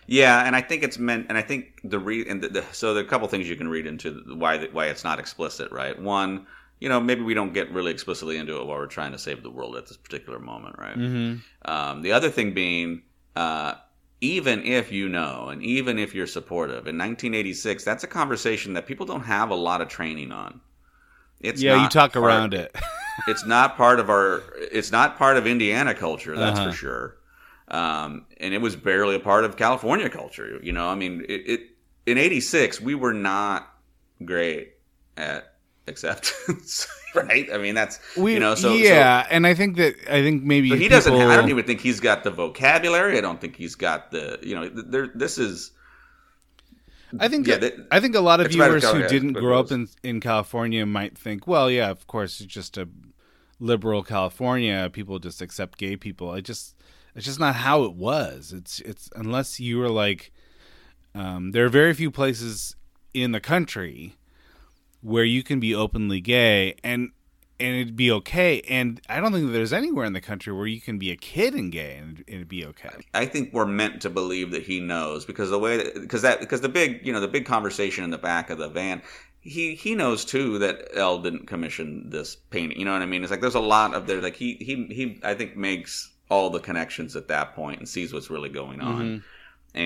Yeah, and I think it's meant, and I think so there are a couple things you can read into why it's not explicit, right? One, maybe we don't get really explicitly into it while we're trying to save the world at this particular moment, right? Mm-hmm. The other thing being, even if you know and even if you're supportive. In 1986, that's a conversation that people don't have a lot of training on. It's you talk around it. It's not part of Indiana culture, that's for sure. And it was barely a part of California culture. You know, I mean, in 86, we were not great at acceptance, right? I mean, that's, you know, so. Yeah, so, and I think maybe so he people... doesn't, I don't even think he's got the vocabulary. I don't think he's got the, you know, this is. I think I think a lot of viewers who didn't grow up in California might think, well, yeah, of course, it's just a liberal California. People just accept gay people. It's just not how it was. It's unless you were like, there are very few places in the country where you can be openly gay and it'd be okay. And I don't think there's anywhere in the country where you can be a kid and gay and it'd be okay. I think we're meant to believe that he knows because the way that, because the big conversation in the back of the van, he knows too that Elle didn't commission this painting. You know what I mean? It's like there's a lot of there. Like he I think makes all the connections at that point and sees what's really going on. Mm-hmm.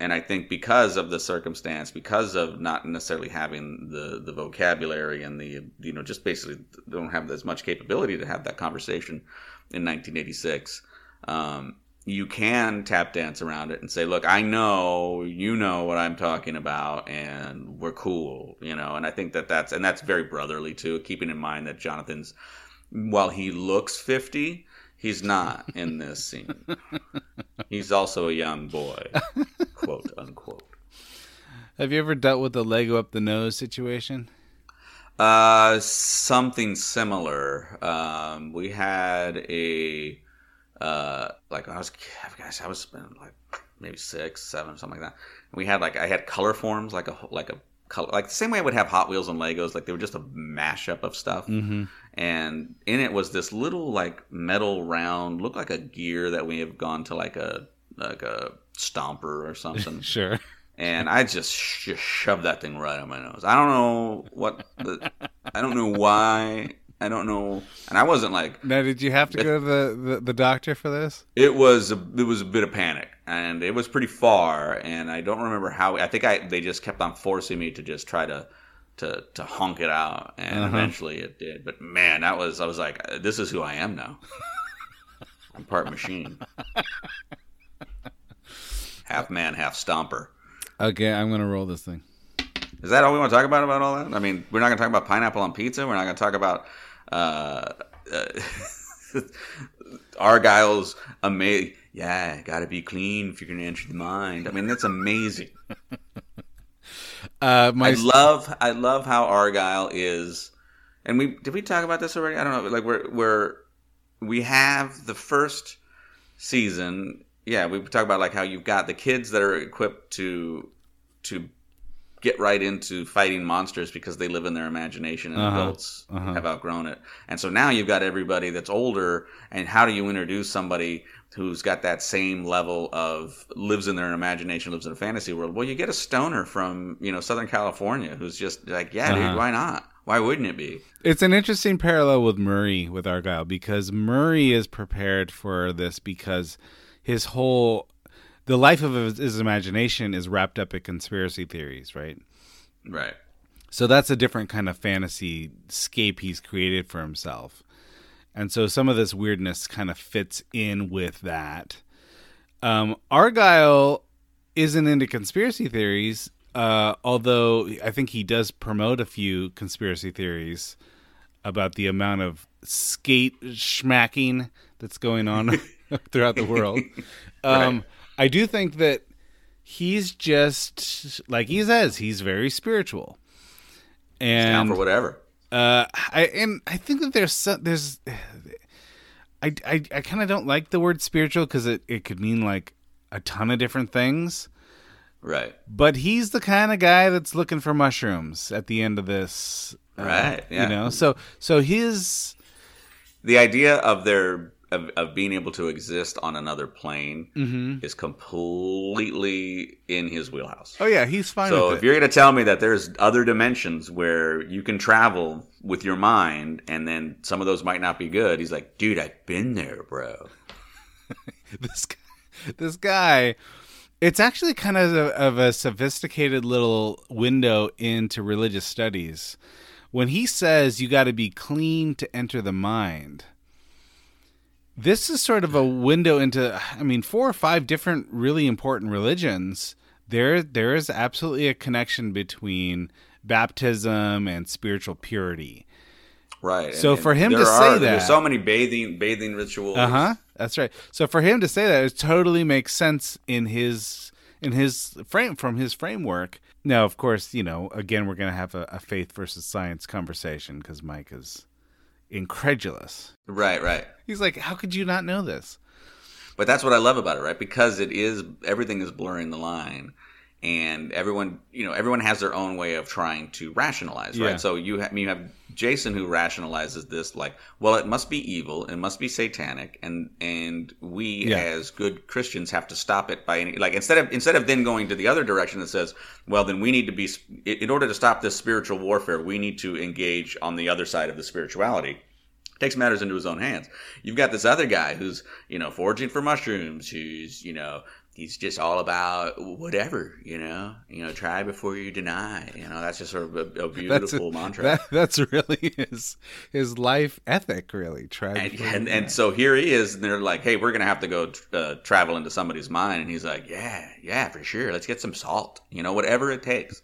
And I think because of the circumstance, because of not necessarily having the vocabulary and the, you know, just basically don't have as much capability to have that conversation in 1986, you can tap dance around it and say, look, I know, you know what I'm talking about and we're cool, you know, and I think that's very brotherly too, keeping in mind that Jonathan's, while he looks 50, he's not in this scene. He's also a young boy, quote unquote. Have you ever dealt with the Lego up the nose situation? Something similar. We had a I was maybe 6, 7, something like that. And we had I had color forms like a color, like the same way I would have Hot Wheels and Legos, like they were just a mashup of stuff. Mm-hmm. And in it was this little like metal round, looked like a gear that we have gone to like a stomper or something. Sure. And I just shoved that thing right on my nose. I don't know I don't know why. I don't know. And I wasn't like. Now, did you have to go to the doctor for this? It was a bit of panic, and it was pretty far. And I don't remember how. I think they just kept on forcing me to just try to honk it out, and eventually it did. But man, I was like, this is who I am now. I'm part machine, half man, half stomper. Okay, I'm gonna roll this thing. Is that all we want to talk about all that? I mean, we're not gonna talk about pineapple on pizza. We're not gonna talk about Argyle's amazing. Yeah, gotta be clean if you're gonna enter the mind. I mean, that's amazing. I love how Argyle is, and did we talk about this already? I don't know. Like we have the first season. Yeah, we talk about like how you've got the kids that are equipped to get right into fighting monsters because they live in their imagination and adults have outgrown it, and so now you've got everybody that's older. And how do you introduce somebody who's got that same level of lives in their imagination, lives in a fantasy world? Well, you get a stoner from, you know, Southern California who's just like, yeah, dude, why not? Why wouldn't it be? It's an interesting parallel with Murray, with Argyle, because Murray is prepared for this because his whole the life of his imagination is wrapped up in conspiracy theories, right? Right. So that's a different kind of fantasy scape he's created for himself. And so some of this weirdness kind of fits in with that. Argyle isn't into conspiracy theories, although I think he does promote a few conspiracy theories about the amount of skate schmacking that's going on throughout the world. Right. I do think that he's just, like he says, he's very spiritual. And he's down for whatever. I think that there's I kind of don't like the word spiritual because it could mean like a ton of different things, right? But he's the kind of guy that's looking for mushrooms at the end of this, right? Yeah. You know, so his the idea of their of being able to exist on another plane is completely in his wheelhouse. Oh yeah, he's fine with it. So if you're going to tell me that there's other dimensions where you can travel with your mind and then some of those might not be good, he's like, dude, I've been there, bro. this guy, this guy. It's actually kind of a sophisticated little window into religious studies. When he says you got to be clean to enter the mind, this is sort of a window into, I mean, 4 or 5 different really important religions. There is absolutely a connection between baptism and spiritual purity. Right. So and for him to say that, there's so many bathing rituals. Uh-huh. That's right. So for him to say that, it totally makes sense in his frame, from his framework. Now, of course, you know, again, we're going to have a faith versus science conversation because Mike is incredulous. Right, right. He's like, how could you not know this? But that's what I love about it, right? Because it is, everything is blurring the line. And everyone has their own way of trying to rationalize, right? Yeah. So you have Jason who rationalizes this like, well, it must be evil, it must be satanic, and we as good Christians have to stop it by any, like, instead of then going to the other direction that says, well, then we need to be, in order to stop this spiritual warfare, we need to engage on the other side of the spirituality. Takes matters into his own hands. You've got this other guy who's, you know, foraging for mushrooms, who's, you know, he's just all about whatever, you know, try before you deny. You know, that's just sort of a beautiful mantra. That's really his life ethic, really. Try and so here he is, and they're like, hey, we're going to have to go travel into somebody's mind. And he's like, yeah, for sure. Let's get some salt, you know, whatever it takes.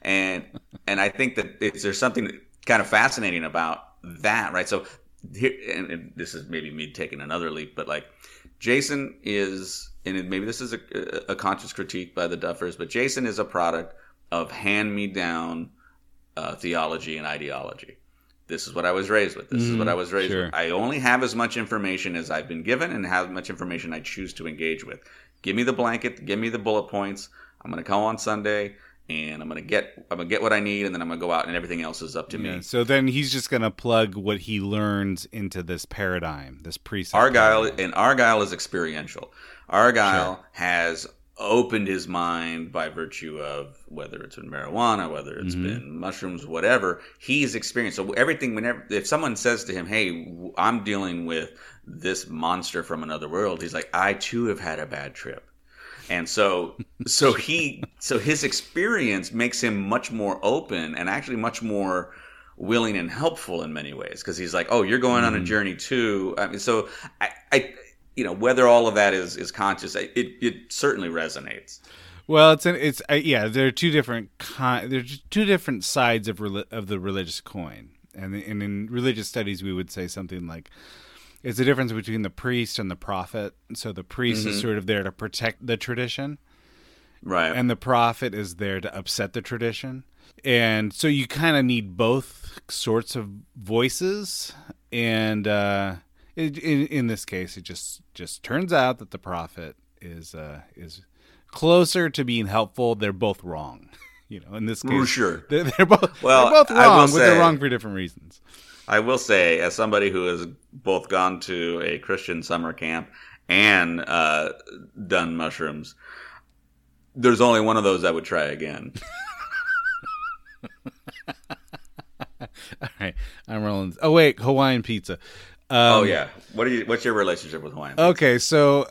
And I think that there's something kind of fascinating about that, right? So here, and this is maybe me taking another leap, but like Jason is... and maybe this is a conscious critique by the Duffers, but Jason is a product of hand-me-down theology and ideology. This is what I was raised with. This is what I was raised with. I only have as much information as I've been given and how much information I choose to engage with. Give me the blanket. Give me the bullet points. I'm going to come on Sunday, and I'm going to get what I need, and then I'm going to go out, and everything else is up to me. So then he's just going to plug what he learns into this paradigm, this preset. Argyle is experiential. Argyle has opened his mind by virtue of whether it's been marijuana, whether it's been mushrooms, whatever, he's experienced. So everything, whenever, if someone says to him, hey, I'm dealing with this monster from another world, he's like, I too have had a bad trip. And so his experience makes him much more open and actually much more willing and helpful in many ways. Cause he's like, oh, you're going on a journey too. I mean, so I you know, whether all of that is conscious, it certainly resonates. Well, there's two different sides of the religious coin, and in religious studies we would say something like it's the difference between the priest and the prophet. So the priest is sort of there to protect the tradition, right? And the prophet is there to upset the tradition, and so you kind of need both sorts of voices, and. In this case, it just turns out that the prophet is closer to being helpful. They're both wrong, you know. In this case, sure, they're both wrong, but they're wrong for different reasons. I will say, as somebody who has both gone to a Christian summer camp and done mushrooms, there's only one of those I would try again. All right, I'm rolling. Oh wait, Hawaiian pizza. What's your relationship with Hawaiian pizza? Okay, so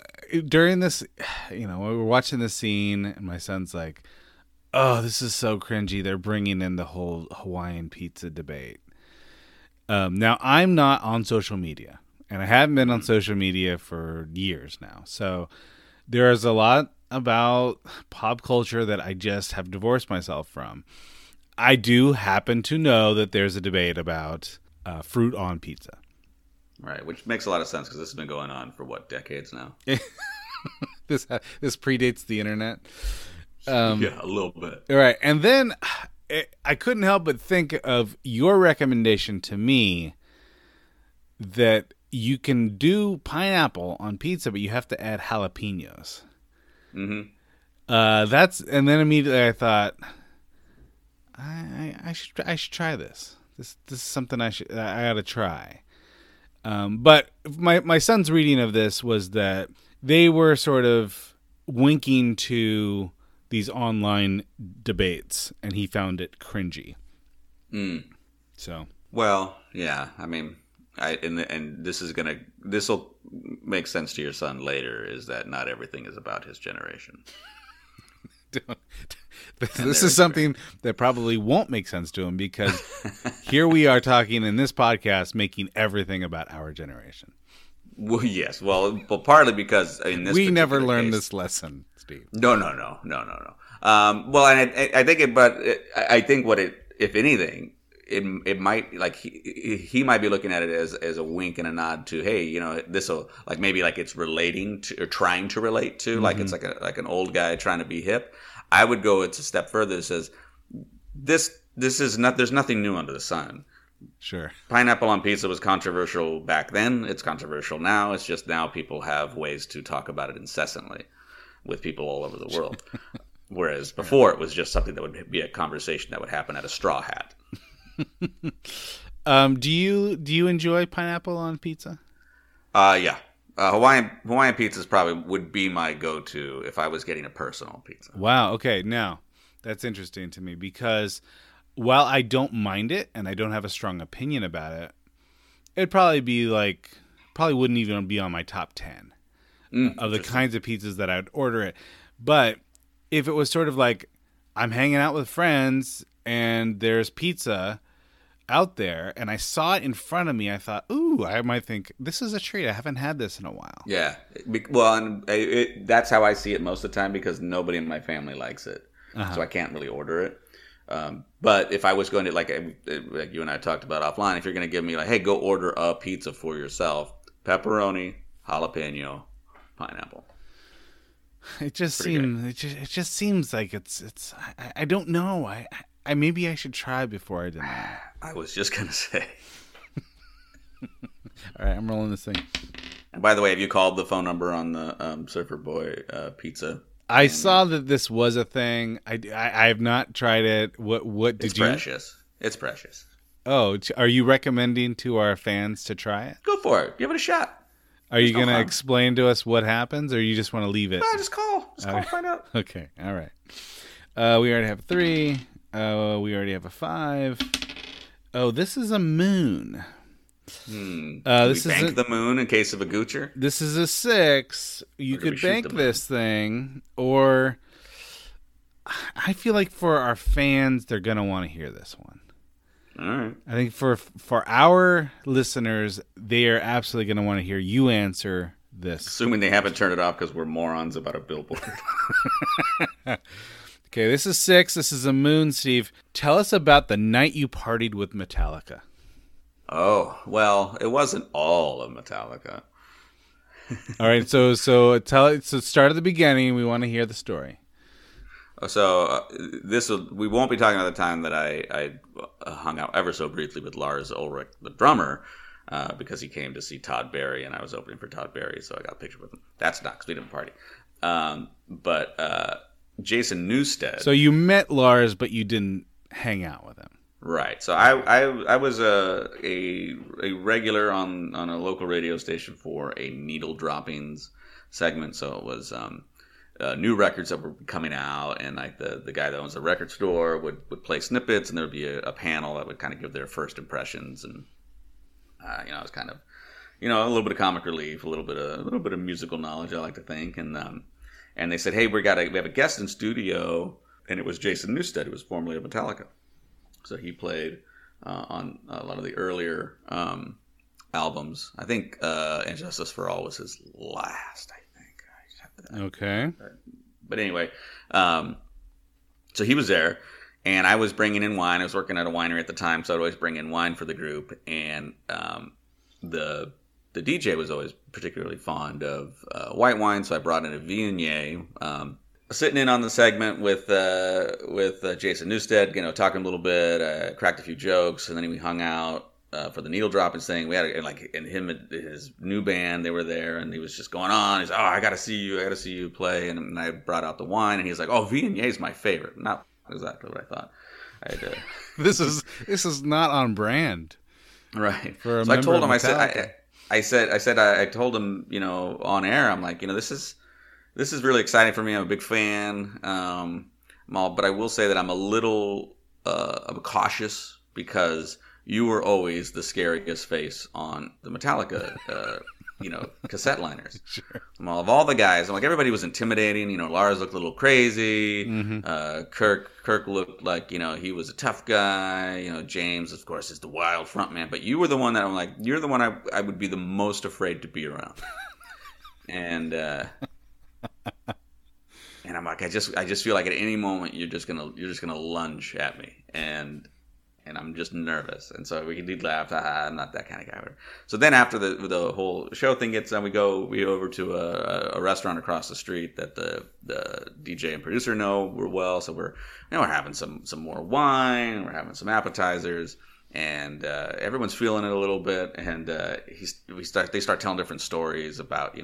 during this, you know, we were watching this scene, and my son's like, "Oh, this is so cringy. They're bringing in the whole Hawaiian pizza debate." Now, I'm not on social media, and I haven't been on social media for years now. So there is a lot about pop culture that I just have divorced myself from. I do happen to know that there's a debate about fruit on pizza. Right, which makes a lot of sense because this has been going on for, what, decades now? This predates the internet. Yeah, a little bit. Right, and then I couldn't help but think of your recommendation to me that you can do pineapple on pizza, but you have to add jalapenos. Mm-hmm. And then immediately I thought, I should try this. This is something I ought to try. But my son's reading of this was that they were sort of winking to these online debates, and he found it cringy. So, well, yeah, I mean, And this will make sense to your son later, is that not everything is about his generation. This is something that probably won't make sense to him, because here we are talking in this podcast, making everything about our generation. Well, yes. Well, partly because in this we never learned this lesson, Steve. No. Well, and I think what it, if anything, it might, he might be looking at it as a wink and a nod to, hey, you know, this'll like, maybe like it's relating to or trying to relate to, like it's like an old guy trying to be hip. I would go it's a step further. It says this is not, there's nothing new under the sun. Sure. Pineapple on pizza was controversial back then. It's controversial now. It's just now people have ways to talk about it incessantly with people all over the world. Whereas before it was just something that would be a conversation that would happen at a straw hat. Do you enjoy pineapple on pizza? Yeah. Hawaiian pizzas probably would be my go-to if I was getting a personal pizza. Wow. Okay. Now that's interesting to me, because while I don't mind it and I don't have a strong opinion about it, it'd probably be like, probably wouldn't even be on my top 10 of the kinds of pizzas that I would order it. But if it was sort of like I'm hanging out with friends and there's pizza out there, and I saw it in front of me, I thought, ooh, I might think, this is a treat. I haven't had this in a while. Yeah. Well, and that's how I see it most of the time, because nobody in my family likes it. Uh-huh. So I can't really order it. But if I was going to, like you and I talked about offline, if you're going to give me, like, hey, go order a pizza for yourself, pepperoni, jalapeno, pineapple. It just seems like it's. I don't know. I maybe I should try before I deny. I was just gonna say. All right, I'm rolling this thing. And by the way, have you called the phone number on the Surfer Boy pizza? I saw that this was a thing. I have not tried it. What did you? It's precious. It's precious. Oh, are you recommending to our fans to try it? Go for it. Give it a shot. Are you going to explain to us what happens, or you just want to leave it? No, just call. Just call and find out. Okay. All right. We already have 3. We already have a 5. Oh, this is a moon. This is bank the moon in case of a goocher? This is a 6. You could bank this thing, or I feel like for our fans, they're going to want to hear this one. All right. I think for our listeners, they are absolutely going to want to hear you answer this. Assuming they haven't turned it off because we're morons about a billboard. Okay, this is 6. This is a moon, Steve. Tell us about the night you partied with Metallica. Oh, well, it wasn't all of Metallica. All right, so start at the beginning. We want to hear the story. So we won't be talking about the time that I hung out ever so briefly with Lars Ulrich, the drummer, because he came to see Todd Berry, and I was opening for Todd Berry, so I got a picture with him. That's not because we didn't party. But Jason Newsted. So you met Lars, but you didn't hang out with him. Right. So I was a regular on a local radio station for a needle droppings segment, so it was... new records that were coming out, and like the guy that owns the record store would play snippets, and there would be a panel that would kind of give their first impressions, and I was kind of, a little bit of comic relief, a little bit of musical knowledge, I like to think, and they said, hey, we have a guest in studio, and it was Jason Newsted, who was formerly of Metallica, so he played on a lot of the earlier albums. I think "And Justice for All" was his last. Okay. But anyway, so he was there, and I was bringing in wine. I was working at a winery at the time, so I'd always bring in wine for the group. And the DJ was always particularly fond of white wine, so I brought in a Viognier. Sitting in on the segment with Jason Newsted, talking a little bit, cracked a few jokes, and then we hung out. For the needle dropping thing, we had and him and his new band, they were there, and he was just going on. He's like, oh, I gotta see you play, and I brought out the wine, and he's like, oh, Viognier my favorite. Not exactly what I thought. This is not on brand, right? For so I told him, I told him, on air, I'm like, this is really exciting for me. I'm a big fan, but I will say that I'm a little cautious because. you were always the scariest face on the Metallica, cassette liners. Sure. Of all the guys, everybody was intimidating. Lars looked a little crazy. Mm-hmm. Kirk looked like, he was a tough guy. James, of course, is the wild front man. But you were the one that you're the one I would be the most afraid to be around. And and I'm like, I just feel like at any moment you're just gonna lunge at me, and I'm just nervous. And so we did laugh. I'm not that kind of guy. So then after the whole show thing gets done, we go over to a restaurant across the street that the DJ and producer know we're well. So we're having some more wine. We're having some appetizers. And everyone's feeling it a little bit, and they start telling different stories about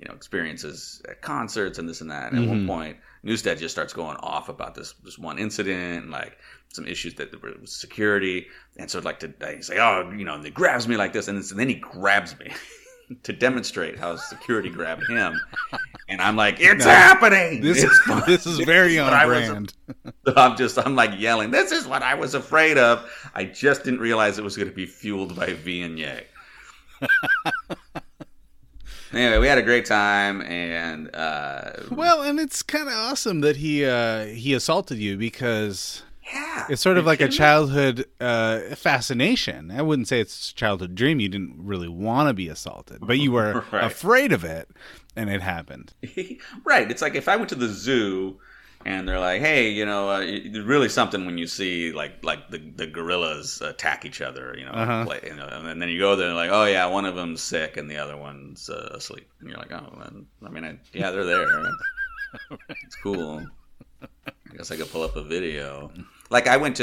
experiences at concerts and this and that. And mm-hmm. At one point, Newsted just starts going off about this one incident, and some issues that there was security. And so he's like, and he grabs me like this, and then he grabs me to demonstrate how security grabbed him. And I'm like, it's happening. This is very on brand. I'm yelling, this is what I was afraid of. I just didn't realize it was going to be fueled by Viognier. Anyway, we had a great time, and and it's kind of awesome that he assaulted you, because it's sort of like a childhood fascination. I wouldn't say it's a childhood dream. You didn't really want to be assaulted, but you were afraid of it, and it happened. Right. It's like if I went to the zoo, and they're like, hey, it's really something when you see the gorillas attack each other, uh-huh. And then you go there and like, oh yeah, one of them's sick and the other one's asleep, and you're like, oh, they're there. It's cool. I guess I could pull up a video. I went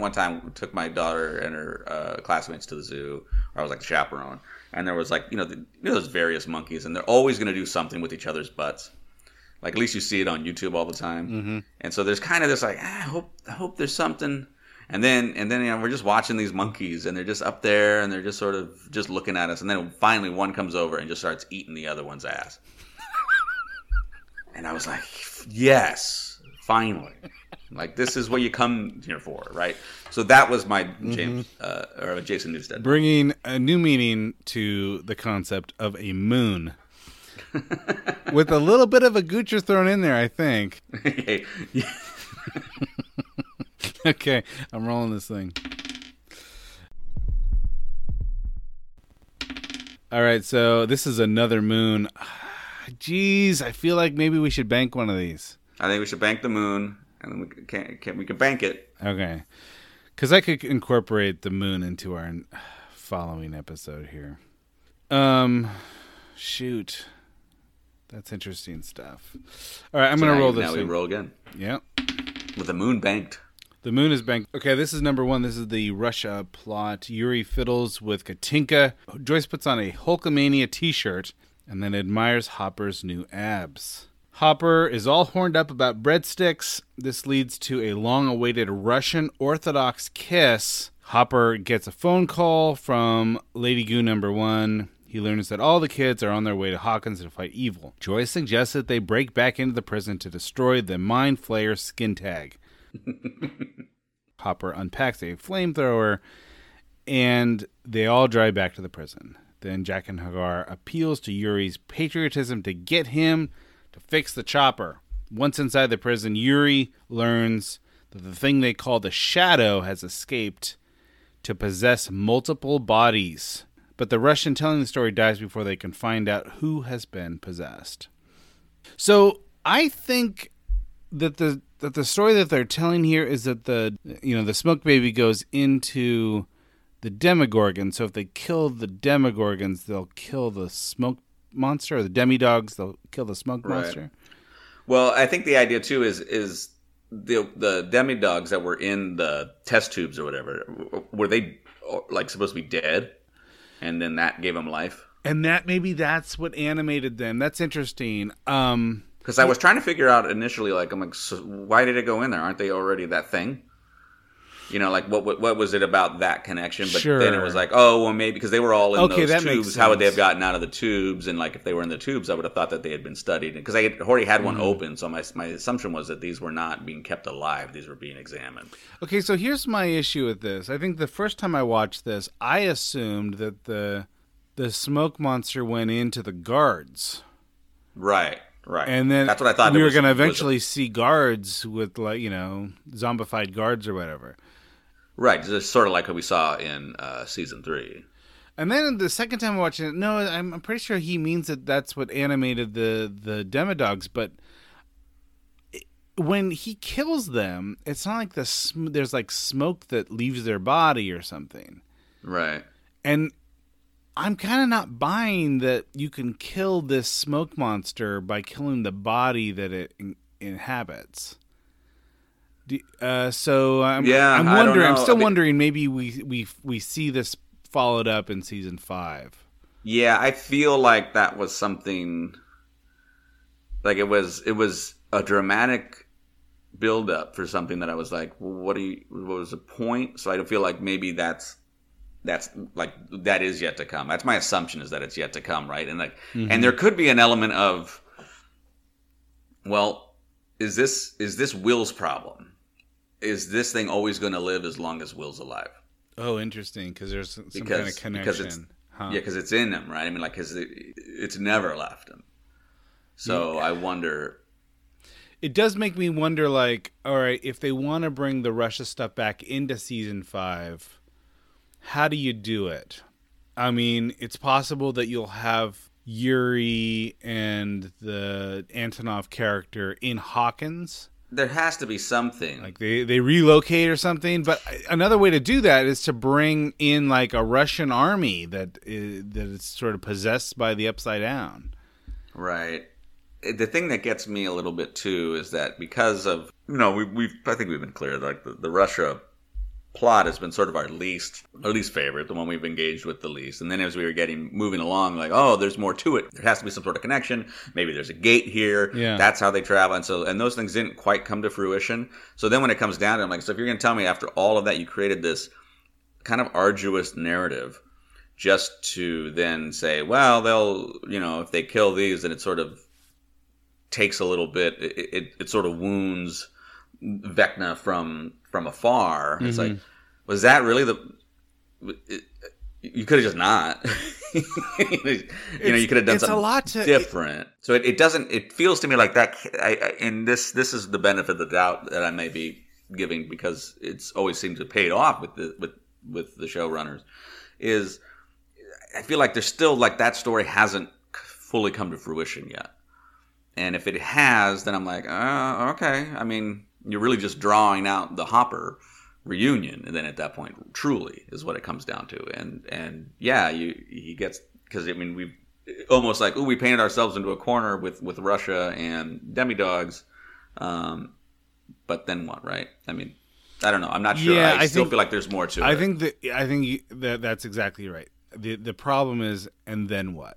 one time, took my daughter and her classmates to the zoo. I was the chaperone, and there was those various monkeys, and they're always going to do something with each other's butts. At least you see it on YouTube all the time. Mm-hmm. And so there's kind of this I hope there's something. And then we're just watching these monkeys, and they're just up there, and they're just sort of just looking at us. And then finally one comes over and just starts eating the other one's ass. And I was like, yes, finally. This is what you come here for, right? So that was my Jason Newsted. Bringing a new meaning to the concept of a moon. With a little bit of a Gucci thrown in there, I think. Okay, I'm rolling this thing. All right, so this is another moon. Jeez, I feel like maybe we should bank one of these. I think we should bank the moon, and then we can bank it. Okay, because I could incorporate the moon into our following episode here. Shoot. That's interesting stuff. All right, I'm going to roll this. Now we roll again. Yep. With the moon banked. The moon is banked. Okay, this is number one. This is the Russia plot. Yuri fiddles with Katinka. Joyce puts on a Hulkamania t-shirt and then admires Hopper's new abs. Hopper is all horned up about breadsticks. This leads to a long-awaited Russian Orthodox kiss. Hopper gets a phone call from Lady Goo number one. He learns that all the kids are on their way to Hawkins to fight evil. Joyce suggests that they break back into the prison to destroy the Mind Flayer skin tag. Hopper unpacks a flamethrower, and they all drive back to the prison. Then Jack and Hagar appeals to Yuri's patriotism to get him to fix the chopper. Once inside the prison, Yuri learns that the thing they call the Shadow has escaped to possess multiple bodies. But the Russian telling the story dies before they can find out who has been possessed. So I think that the story that they're telling here is that the smoke baby goes into the Demogorgon. So if they kill the Demogorgons, they'll kill the smoke monster, or the demidogs, they'll kill the smoke monster. Well, I think the idea too is the demidogs that were in the test tubes or whatever, were they supposed to be dead? And then that gave them life. And that maybe that's what animated them. That's interesting. Because I was trying to figure out initially, so why did it go in there? Aren't they already that thing? You know, like, what was it about that connection? But sure. Then it was like, oh, well, maybe, because they were all in those tubes. How would they have gotten out of the tubes? And, like, if they were in the tubes, I would have thought that they had been studied. Because I had already had one open, so my assumption was that these were not being kept alive. These were being examined. Okay, so here's my issue with this. I think the first time I watched this, I assumed that the smoke monster went into the guards. Right. Right, and then that's what I thought. We were going to eventually see guards with, like, you know, zombified guards or whatever. Right, just sort of like what we saw in season 3. And then the second time watching it, no, I'm pretty sure he means that that's what animated the demodogs. But when he kills them, it's not like there's like smoke that leaves their body or something. Right, and I'm kind of not buying that you can kill this smoke monster by killing the body that it inhabits. I'm wondering. I'm still wondering. Maybe we see this followed up in season 5. Yeah, I feel like that was something. Like it was a dramatic build up for something that I was like, well, what was the point? So I feel like maybe that is yet to come. That's my assumption, is that it's yet to come, right? And and there could be an element of, well, is this Will's problem? Is this thing always going to live as long as Will's alive? Oh, interesting, because there's some kind of connection. Because it's in him, right? I mean, like, it's never left him. So I wonder. It does make me wonder, like, all right, if they want to bring the Russia stuff back into season 5. How do you do it? I mean, it's possible that you'll have Yuri and the Antonov character in Hawkins. There has to be something. Like they relocate or something. But another way to do that is to bring in like a Russian army that is sort of possessed by the Upside Down. Right. The thing that gets me a little bit too is that because of, you know, I think we've been clear, like the Russia plot has been sort of our least favorite, the one we've engaged with the least. And then as we were moving along, like, oh, there's more to it. There has to be some sort of connection. Maybe there's a gate here. Yeah. That's how they travel. And so, and those things didn't quite come to fruition. So then when it comes down to it, I'm like, so if you're going to tell me after all of that, you created this kind of arduous narrative just to then say, well, they'll, you know, if they kill these, then it sort of takes a little bit. It sort of wounds Vecna from afar. It's like, was that really you could have just not you could have done something different. So it feels to me like that. And this is the benefit of the doubt that I may be giving, because it's always seems to have paid off with the showrunners, is I feel like there's still, like, that story hasn't fully come to fruition yet. And if it has, then I'm like, okay. I mean, you're really just drawing out the Hopper reunion, and then at that point, truly, is what it comes down to. And yeah, he gets, because I mean, we almost like, we painted ourselves into a corner with Russia and demidogs, but then what, right? I mean, I don't know. I'm not sure. Yeah, I still feel like there's more to it. I think that's exactly right. The problem is, and then what?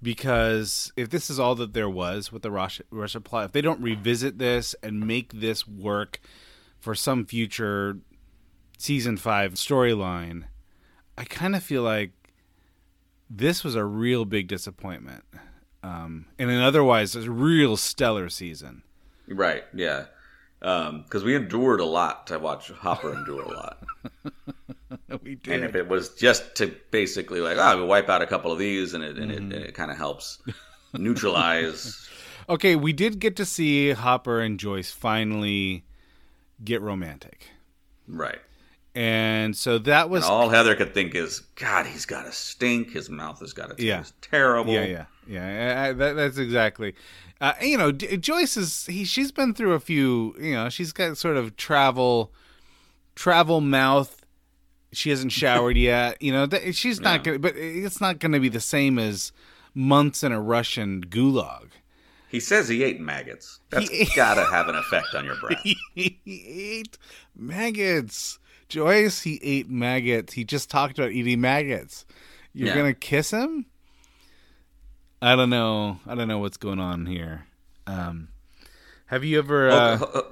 Because if this is all that there was with the Russia plot, if they don't revisit this and make this work for some future season 5 storyline, I kind of feel like this was a real big disappointment. And an otherwise a real stellar season. Right, yeah. Because we endured a lot. I watched Hopper endure a lot. We did. And if it was just to basically like, we wipe out a couple of these and it kind of helps neutralize. Okay, we did get to see Hopper and Joyce finally get romantic. Right. And so that was... And all Heather could think is, God, he's got to stink. His mouth has got to taste terrible. Yeah. That's exactly... you know, Joyce she's been through a few, you know, she's got sort of travel mouth. She hasn't showered yet. You know, she's not going to, but it's not going to be the same as months in a Russian gulag. He says he ate maggots. That's got to have an effect on your brain. He ate maggots. Joyce, he ate maggots. He just talked about eating maggots. You're going to kiss him? I don't know. I don't know what's going on here. Have you ever...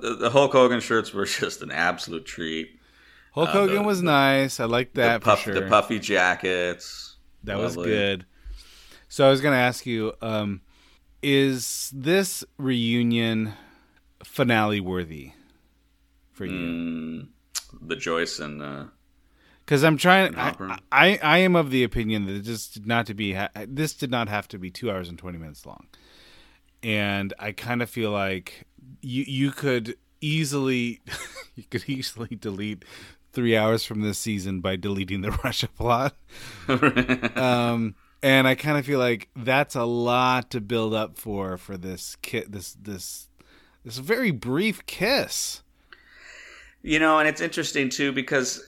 the Hulk Hogan shirts were just an absolute treat. Hulk Hogan was nice. I like that for sure. The puffy jackets. That was good. So I was going to ask you, is this reunion finale worthy for you? The Joyce and... Because I'm trying, I am of the opinion that this did not have to be 2 hours and 20 minutes long, and I kind of feel like you could easily delete 3 hours from this season by deleting the Russia plot, and I kind of feel like that's a lot to build up for this very brief kiss, and it's interesting too because.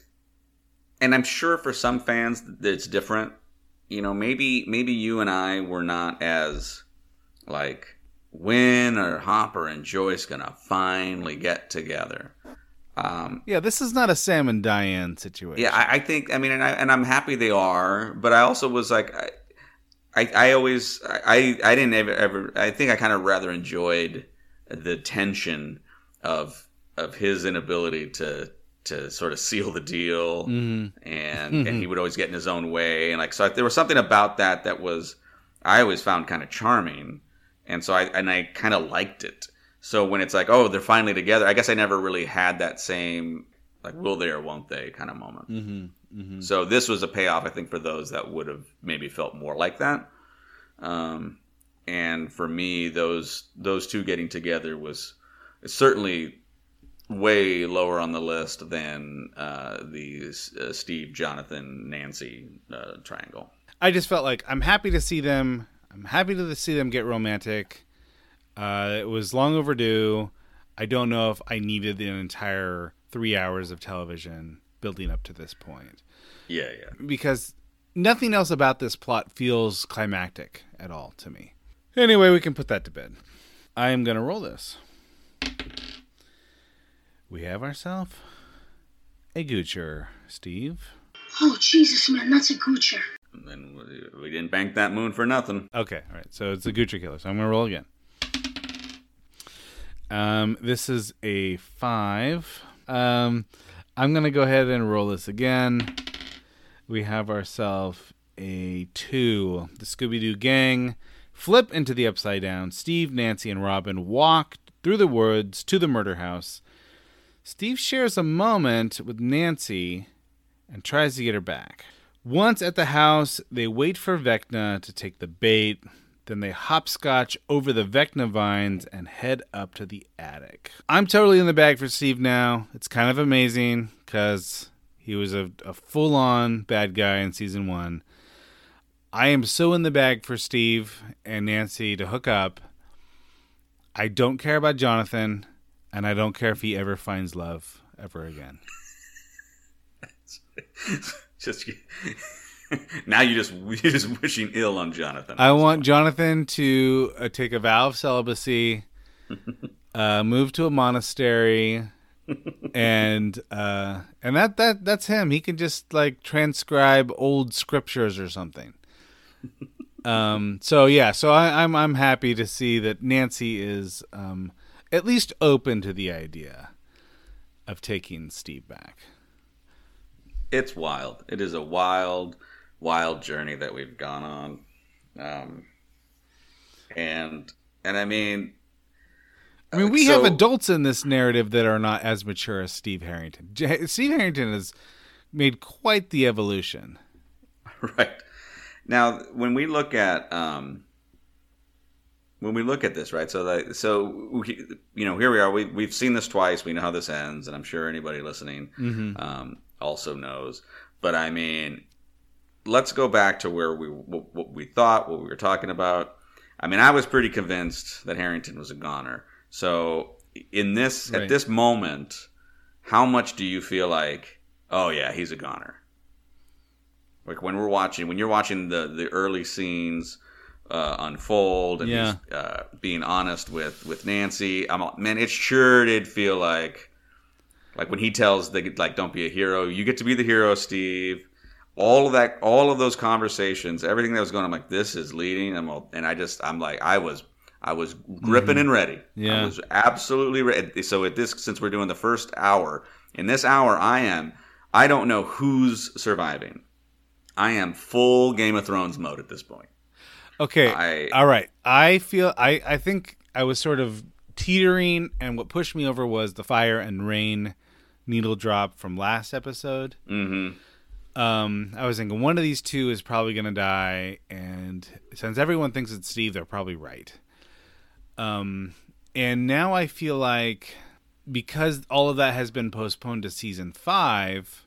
And I'm sure for some fans that it's different. Maybe you and I were not as like, when are Hopper and Joyce going to finally get together? This is not a Sam and Diane situation. Yeah, I think, and I'm happy they are. But I also was like, I think I kind of rather enjoyed the tension of his inability to sort of seal the deal, and he would always get in his own way, and like so there was something about that was I always found kind of charming, and so I kind of liked it. So when it's like, oh, they're finally together, I guess I never really had that same like will they or won't they kind of moment. So this was a payoff, I think, for those that would have maybe felt more like that. And for me, those two getting together was certainly way lower on the list than the Steve, Jonathan, Nancy triangle. I just felt like I'm happy to see them. I'm happy to see them get romantic. It was long overdue. I don't know if I needed an entire 3 hours of television building up to this point. Yeah. Because nothing else about this plot feels climactic at all to me. Anyway, we can put that to bed. I am going to roll this. We have ourselves a Goocher, Steve. Oh, Jesus, man, that's a Goocher. And then we didn't bank that moon for nothing. Okay, all right, so it's a Goocher killer, so I'm going to roll again. This is a 5. I'm going to go ahead and roll this again. We have ourselves a 2. The Scooby-Doo gang flip into the upside down. Steve, Nancy, and Robin walk through the woods to the murder house. Steve shares a moment with Nancy and tries to get her back. Once at the house, they wait for Vecna to take the bait. Then they hopscotch over the Vecna vines and head up to the attic. I'm totally in the bag for Steve now. It's kind of amazing because he was a full-on bad guy in season 1. I am so in the bag for Steve and Nancy to hook up. I don't care about Jonathan. And I don't care if he ever finds love ever again. Just now, you're just wishing ill on Jonathan. I want Jonathan to take a vow of celibacy, move to a monastery, and that's him. He can just like transcribe old scriptures or something. So I'm happy to see that Nancy is. At least open to the idea of taking Steve back. It's wild. It is a wild, wild journey that we've gone on. And we have adults in this narrative that are not as mature as Steve Harrington. Steve Harrington has made quite the evolution. Right. Now, when we look at, this, right? So here we are. We've seen this twice. We know how this ends, and I'm sure anybody listening also knows. But I mean, let's go back to where what we thought, what we were talking about. I mean, I was pretty convinced that Harrington was a goner. So in this, right. At this moment, how much do you feel like, oh yeah, he's a goner? Like when you're watching the early scenes. Unfold and he's, being honest with Nancy. It sure did feel like when he tells don't be a hero, you get to be the hero, Steve. All of those conversations, everything that was going on, I'm like, this is leading. And I was I was gripping and ready. Yeah. I was absolutely ready. So at this, since we're doing the first hour, in this hour I don't know who's surviving. I am full Game of Thrones mode at this point. Okay. All right. I think I was sort of teetering, and what pushed me over was the fire and rain needle drop from last episode. Mm-hmm. I was thinking one of these two is probably going to die, and since everyone thinks it's Steve, they're probably right. And now I feel like because all of that has been postponed to season 5,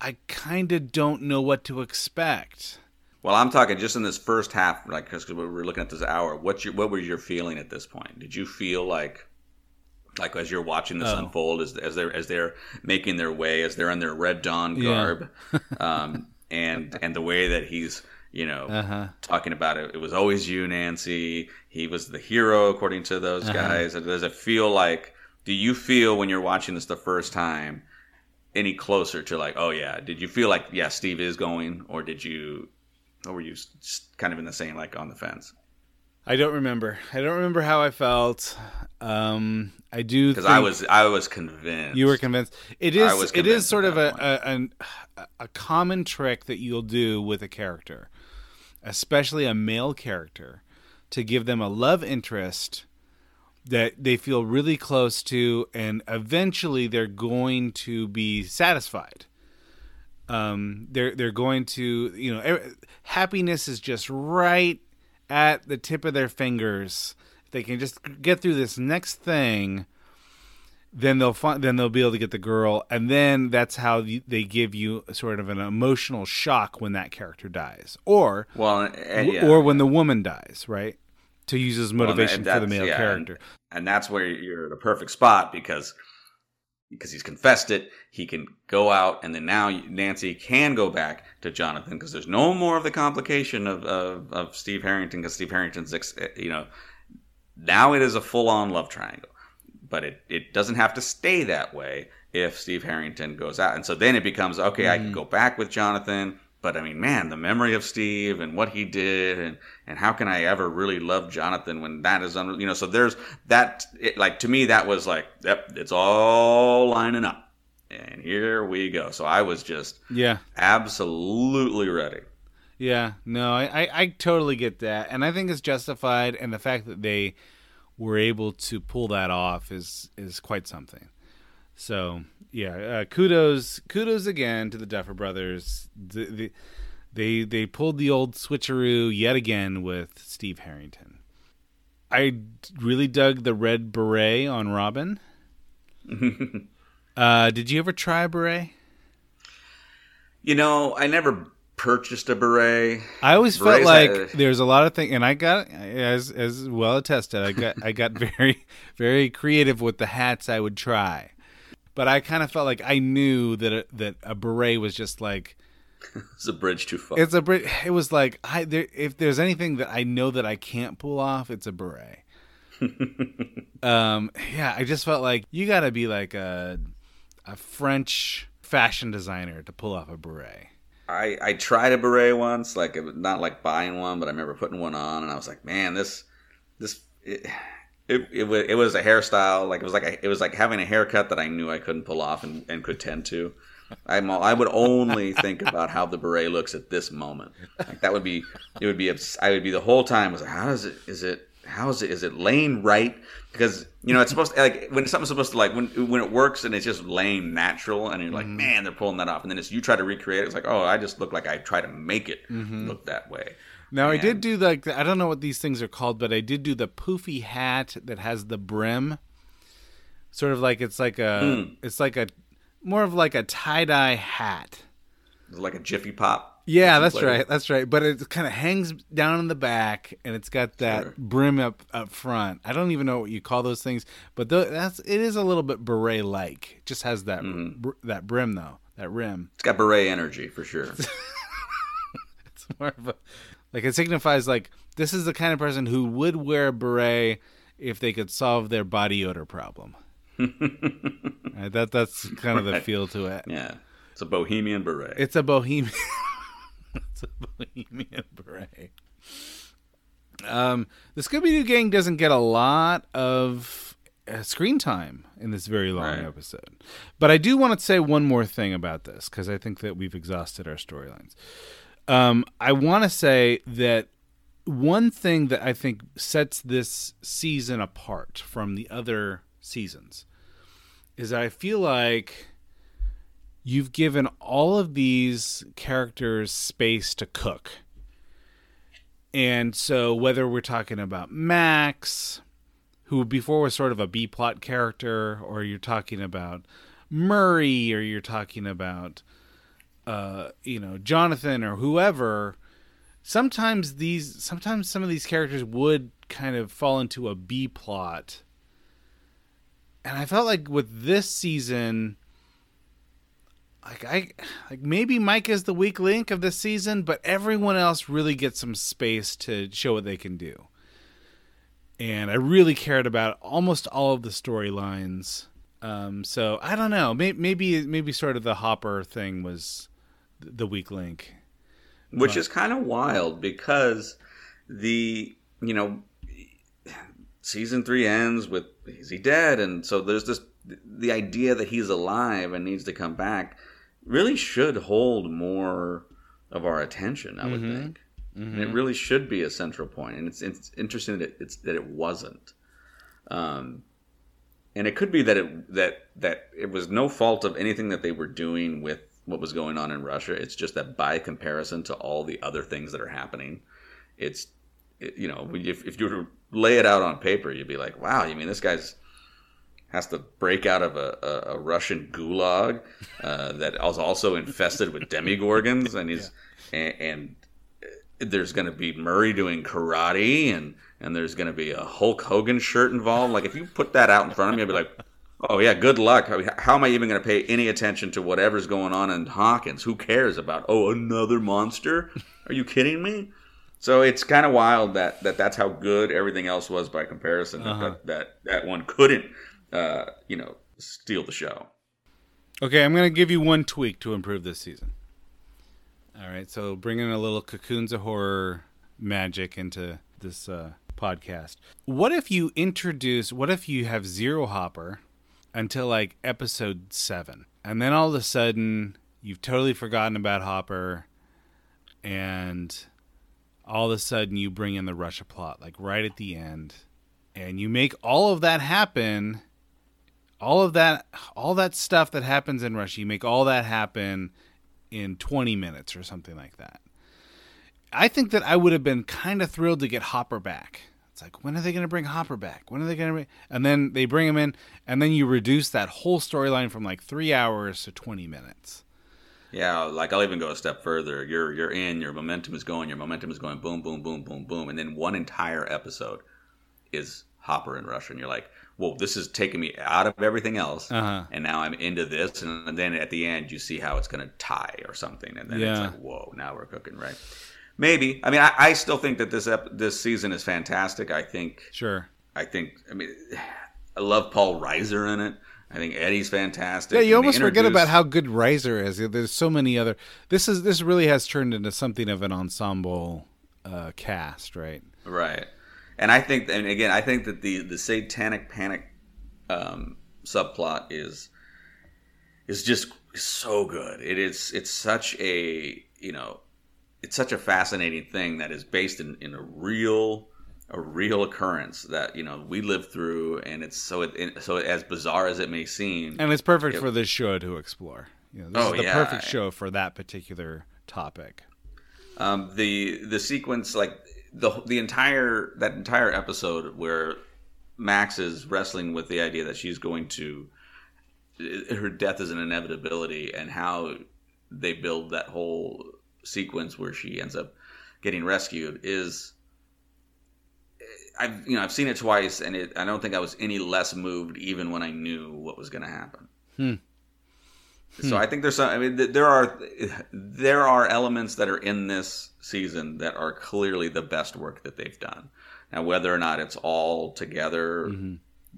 I kind of don't know what to expect. Well, I'm talking just in this first half, like, because we were looking at this hour. What was your feeling at this point? Did you feel like as you're watching this unfold, as they're making their way, as they're in their Red Dawn garb, and the way that he's, talking about it was always you, Nancy. He was the hero, according to those guys. Does it feel like? Do you feel when you're watching this the first time any closer to like, oh yeah? Did you feel like Steve is going, or did you? Or were you kind of in the same, like, on the fence? I don't remember. I don't remember how I felt. I do because I was convinced. You were convinced. It is sort of a common trick that you'll do with a character, especially a male character, to give them a love interest that they feel really close to, and eventually they're going to be satisfied. They're going to, happiness is just right at the tip of their fingers. If they can just get through this next thing, then they'll be able to get the girl. And then that's how they give you sort of an emotional shock when that character dies or when the woman dies, right? To use as motivation for the male character. And that's where you're at a perfect spot because he's confessed it, he can go out, and then now Nancy can go back to Jonathan because there's no more of the complication of Steve Harrington, because Steve Harrington's, now it is a full-on love triangle. But it doesn't have to stay that way if Steve Harrington goes out. And so then it becomes, okay, I can go back with Jonathan, but, the memory of Steve and what he did and how can I ever really love Jonathan when that is, so there's that, to me, that was like, yep, it's all lining up. And here we go. So I was just absolutely ready. Yeah, no, I totally get that. And I think it's justified. And the fact that they were able to pull that off is quite something. So, kudos again to the Duffer Brothers. They pulled the old switcheroo yet again with Steve Harrington. I really dug the red beret on Robin. Did you ever try a beret? I never purchased a beret. I always felt like there's a lot of things, and I got, as well attested, I got very, very creative with the hats I would try. But I kind of felt like I knew that a beret was just like... It's a bridge too far. It's a bridge. It was like, if there's anything that I know that I can't pull off, it's a beret. I just felt like you got to be like a French fashion designer to pull off a beret. I tried a beret once, like not like buying one, but I remember putting one on, and I was like, man, this... It was a hairstyle, it was like having a haircut that I knew I couldn't pull off and could tend to. I would only think about how the beret looks at this moment. I would be the whole time was like, how is it laying right? Because it's supposed to, like, when something's supposed to, like, when it works and it's just laying natural, and you're like, man, they're pulling that off, and then you try to recreate it. It's like, oh, I just look like I try to make it look that way. Now, I did do, like, I don't know what these things are called, but I did do the poofy hat that has the brim. Sort of like it's like a more of like a tie-dye hat. Like a Jiffy Pop. Yeah, that's right. But it kind of hangs down in the back, and it's got that brim up front. I don't even know what you call those things, but it is a little bit beret-like. It just has that that brim, though, that rim. It's got beret energy, for sure. It's more of a... Like, it signifies, like, this is the kind of person who would wear a beret if they could solve their body odor problem. Right, that's kind of the feel to it. Yeah. It's a bohemian beret. It's a bohemian beret. The Scooby-Doo gang doesn't get a lot of screen time in this very long episode. But I do want to say one more thing about this, because I think that we've exhausted our storylines. I want to say that one thing that I think sets this season apart from the other seasons is that I feel like you've given all of these characters space to cook. And so whether we're talking about Max, who before was sort of a B-plot character, or you're talking about Murray, or you're talking about Jonathan or whoever, sometimes some of these characters would kind of fall into a B-plot. And I felt like with this season, maybe Mike is the weak link of this season, but everyone else really gets some space to show what they can do. And I really cared about almost all of the storylines. So I don't know. Maybe sort of the Hopper thing was the weak link, which is kind of wild because season 3 ends with, is he dead? And so there's this, the idea that he's alive and needs to come back really should hold more of our attention, I would think. Mm-hmm. And it really should be a central point. And it's interesting that it wasn't. And it could be that it was no fault of anything that they were doing with what was going on in Russia. It's just that by comparison to all the other things that are happening, if you were to lay it out on paper, you'd be like, wow, you mean this guy's has to break out of a Russian gulag that was also infested with demigorgons, and and there's going to be Murray doing karate, and there's going to be a Hulk Hogan shirt involved. Like, if you put that out in front of me, I'd be like, oh yeah, good luck. I mean, how am I even going to pay any attention to whatever's going on in Hawkins? Who cares about, another monster? Are you kidding me? So it's kind of wild that's how good everything else was by comparison. Uh-huh. That one couldn't, steal the show. Okay, I'm going to give you one tweak to improve this season. All right, so bring in a little Cocoons of Horror magic into this podcast. What if you have zero Hopper until like episode 7, and then all of a sudden you've totally forgotten about Hopper, and all of a sudden you bring in the Russia plot, like right at the end, and you make all of that happen. All that stuff that happens in Russia, you make all that happen in 20 minutes or something like that. I think that I would have been kind of thrilled to get Hopper back. It's like, when are they going to bring Hopper back? And then they bring him in, and then you reduce that whole storyline from like 3 hours to 20 minutes. Yeah, like I'll even go a step further. You're in. Your momentum is going. Boom, boom, boom, boom, boom, and then one entire episode is Hopper in Russia, and you're like, whoa, this is taking me out of everything else, and now I'm into this, and then at the end you see how it's going to tie or something, and then it's like, whoa, now we're cooking, right? Maybe. I mean, I still think that this season is fantastic. I love Paul Reiser in it. I think Eddie's fantastic. Yeah, you almost forget about how good Reiser is. There's so many other. This really has turned into something of an ensemble cast, right? Right. And I think that the Satanic Panic subplot is just so good. It's such a fascinating thing that is based in a real occurrence that we lived through, and it's so as bizarre as it may seem. And it's perfect for this show to explore. This is the perfect show for that particular topic. The sequence, like. The entire episode where Max is wrestling with the idea that she's going to, her death is an inevitability, and how they build that whole sequence where she ends up getting rescued is, I've seen it twice, and I don't think I was any less moved even when I knew what was going to happen. So I think there's some. I mean, there are elements that are in this season that are clearly the best work that they've done. Now, whether or not it's all together,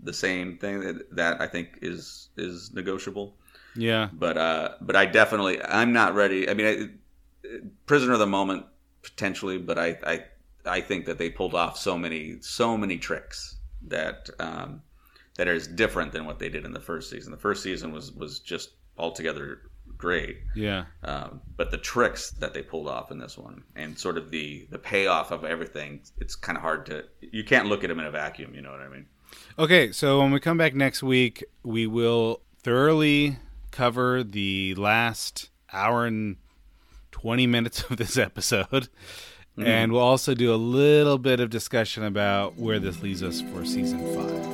the same thing, that I think is negotiable. Yeah. But I'm not ready. I mean, prisoner of the moment potentially, but I I think that they pulled off so many tricks that that is different than what they did in the first season. The first season was just altogether great. Yeah. But the tricks that they pulled off in this one and sort of the payoff of everything, it's kind of hard to... You can't look at them in a vacuum, you know what I mean? Okay, so when we come back next week, we will thoroughly cover the last hour and 20 minutes of this episode. Mm-hmm. And we'll also do a little bit of discussion about where this leaves us for season 5.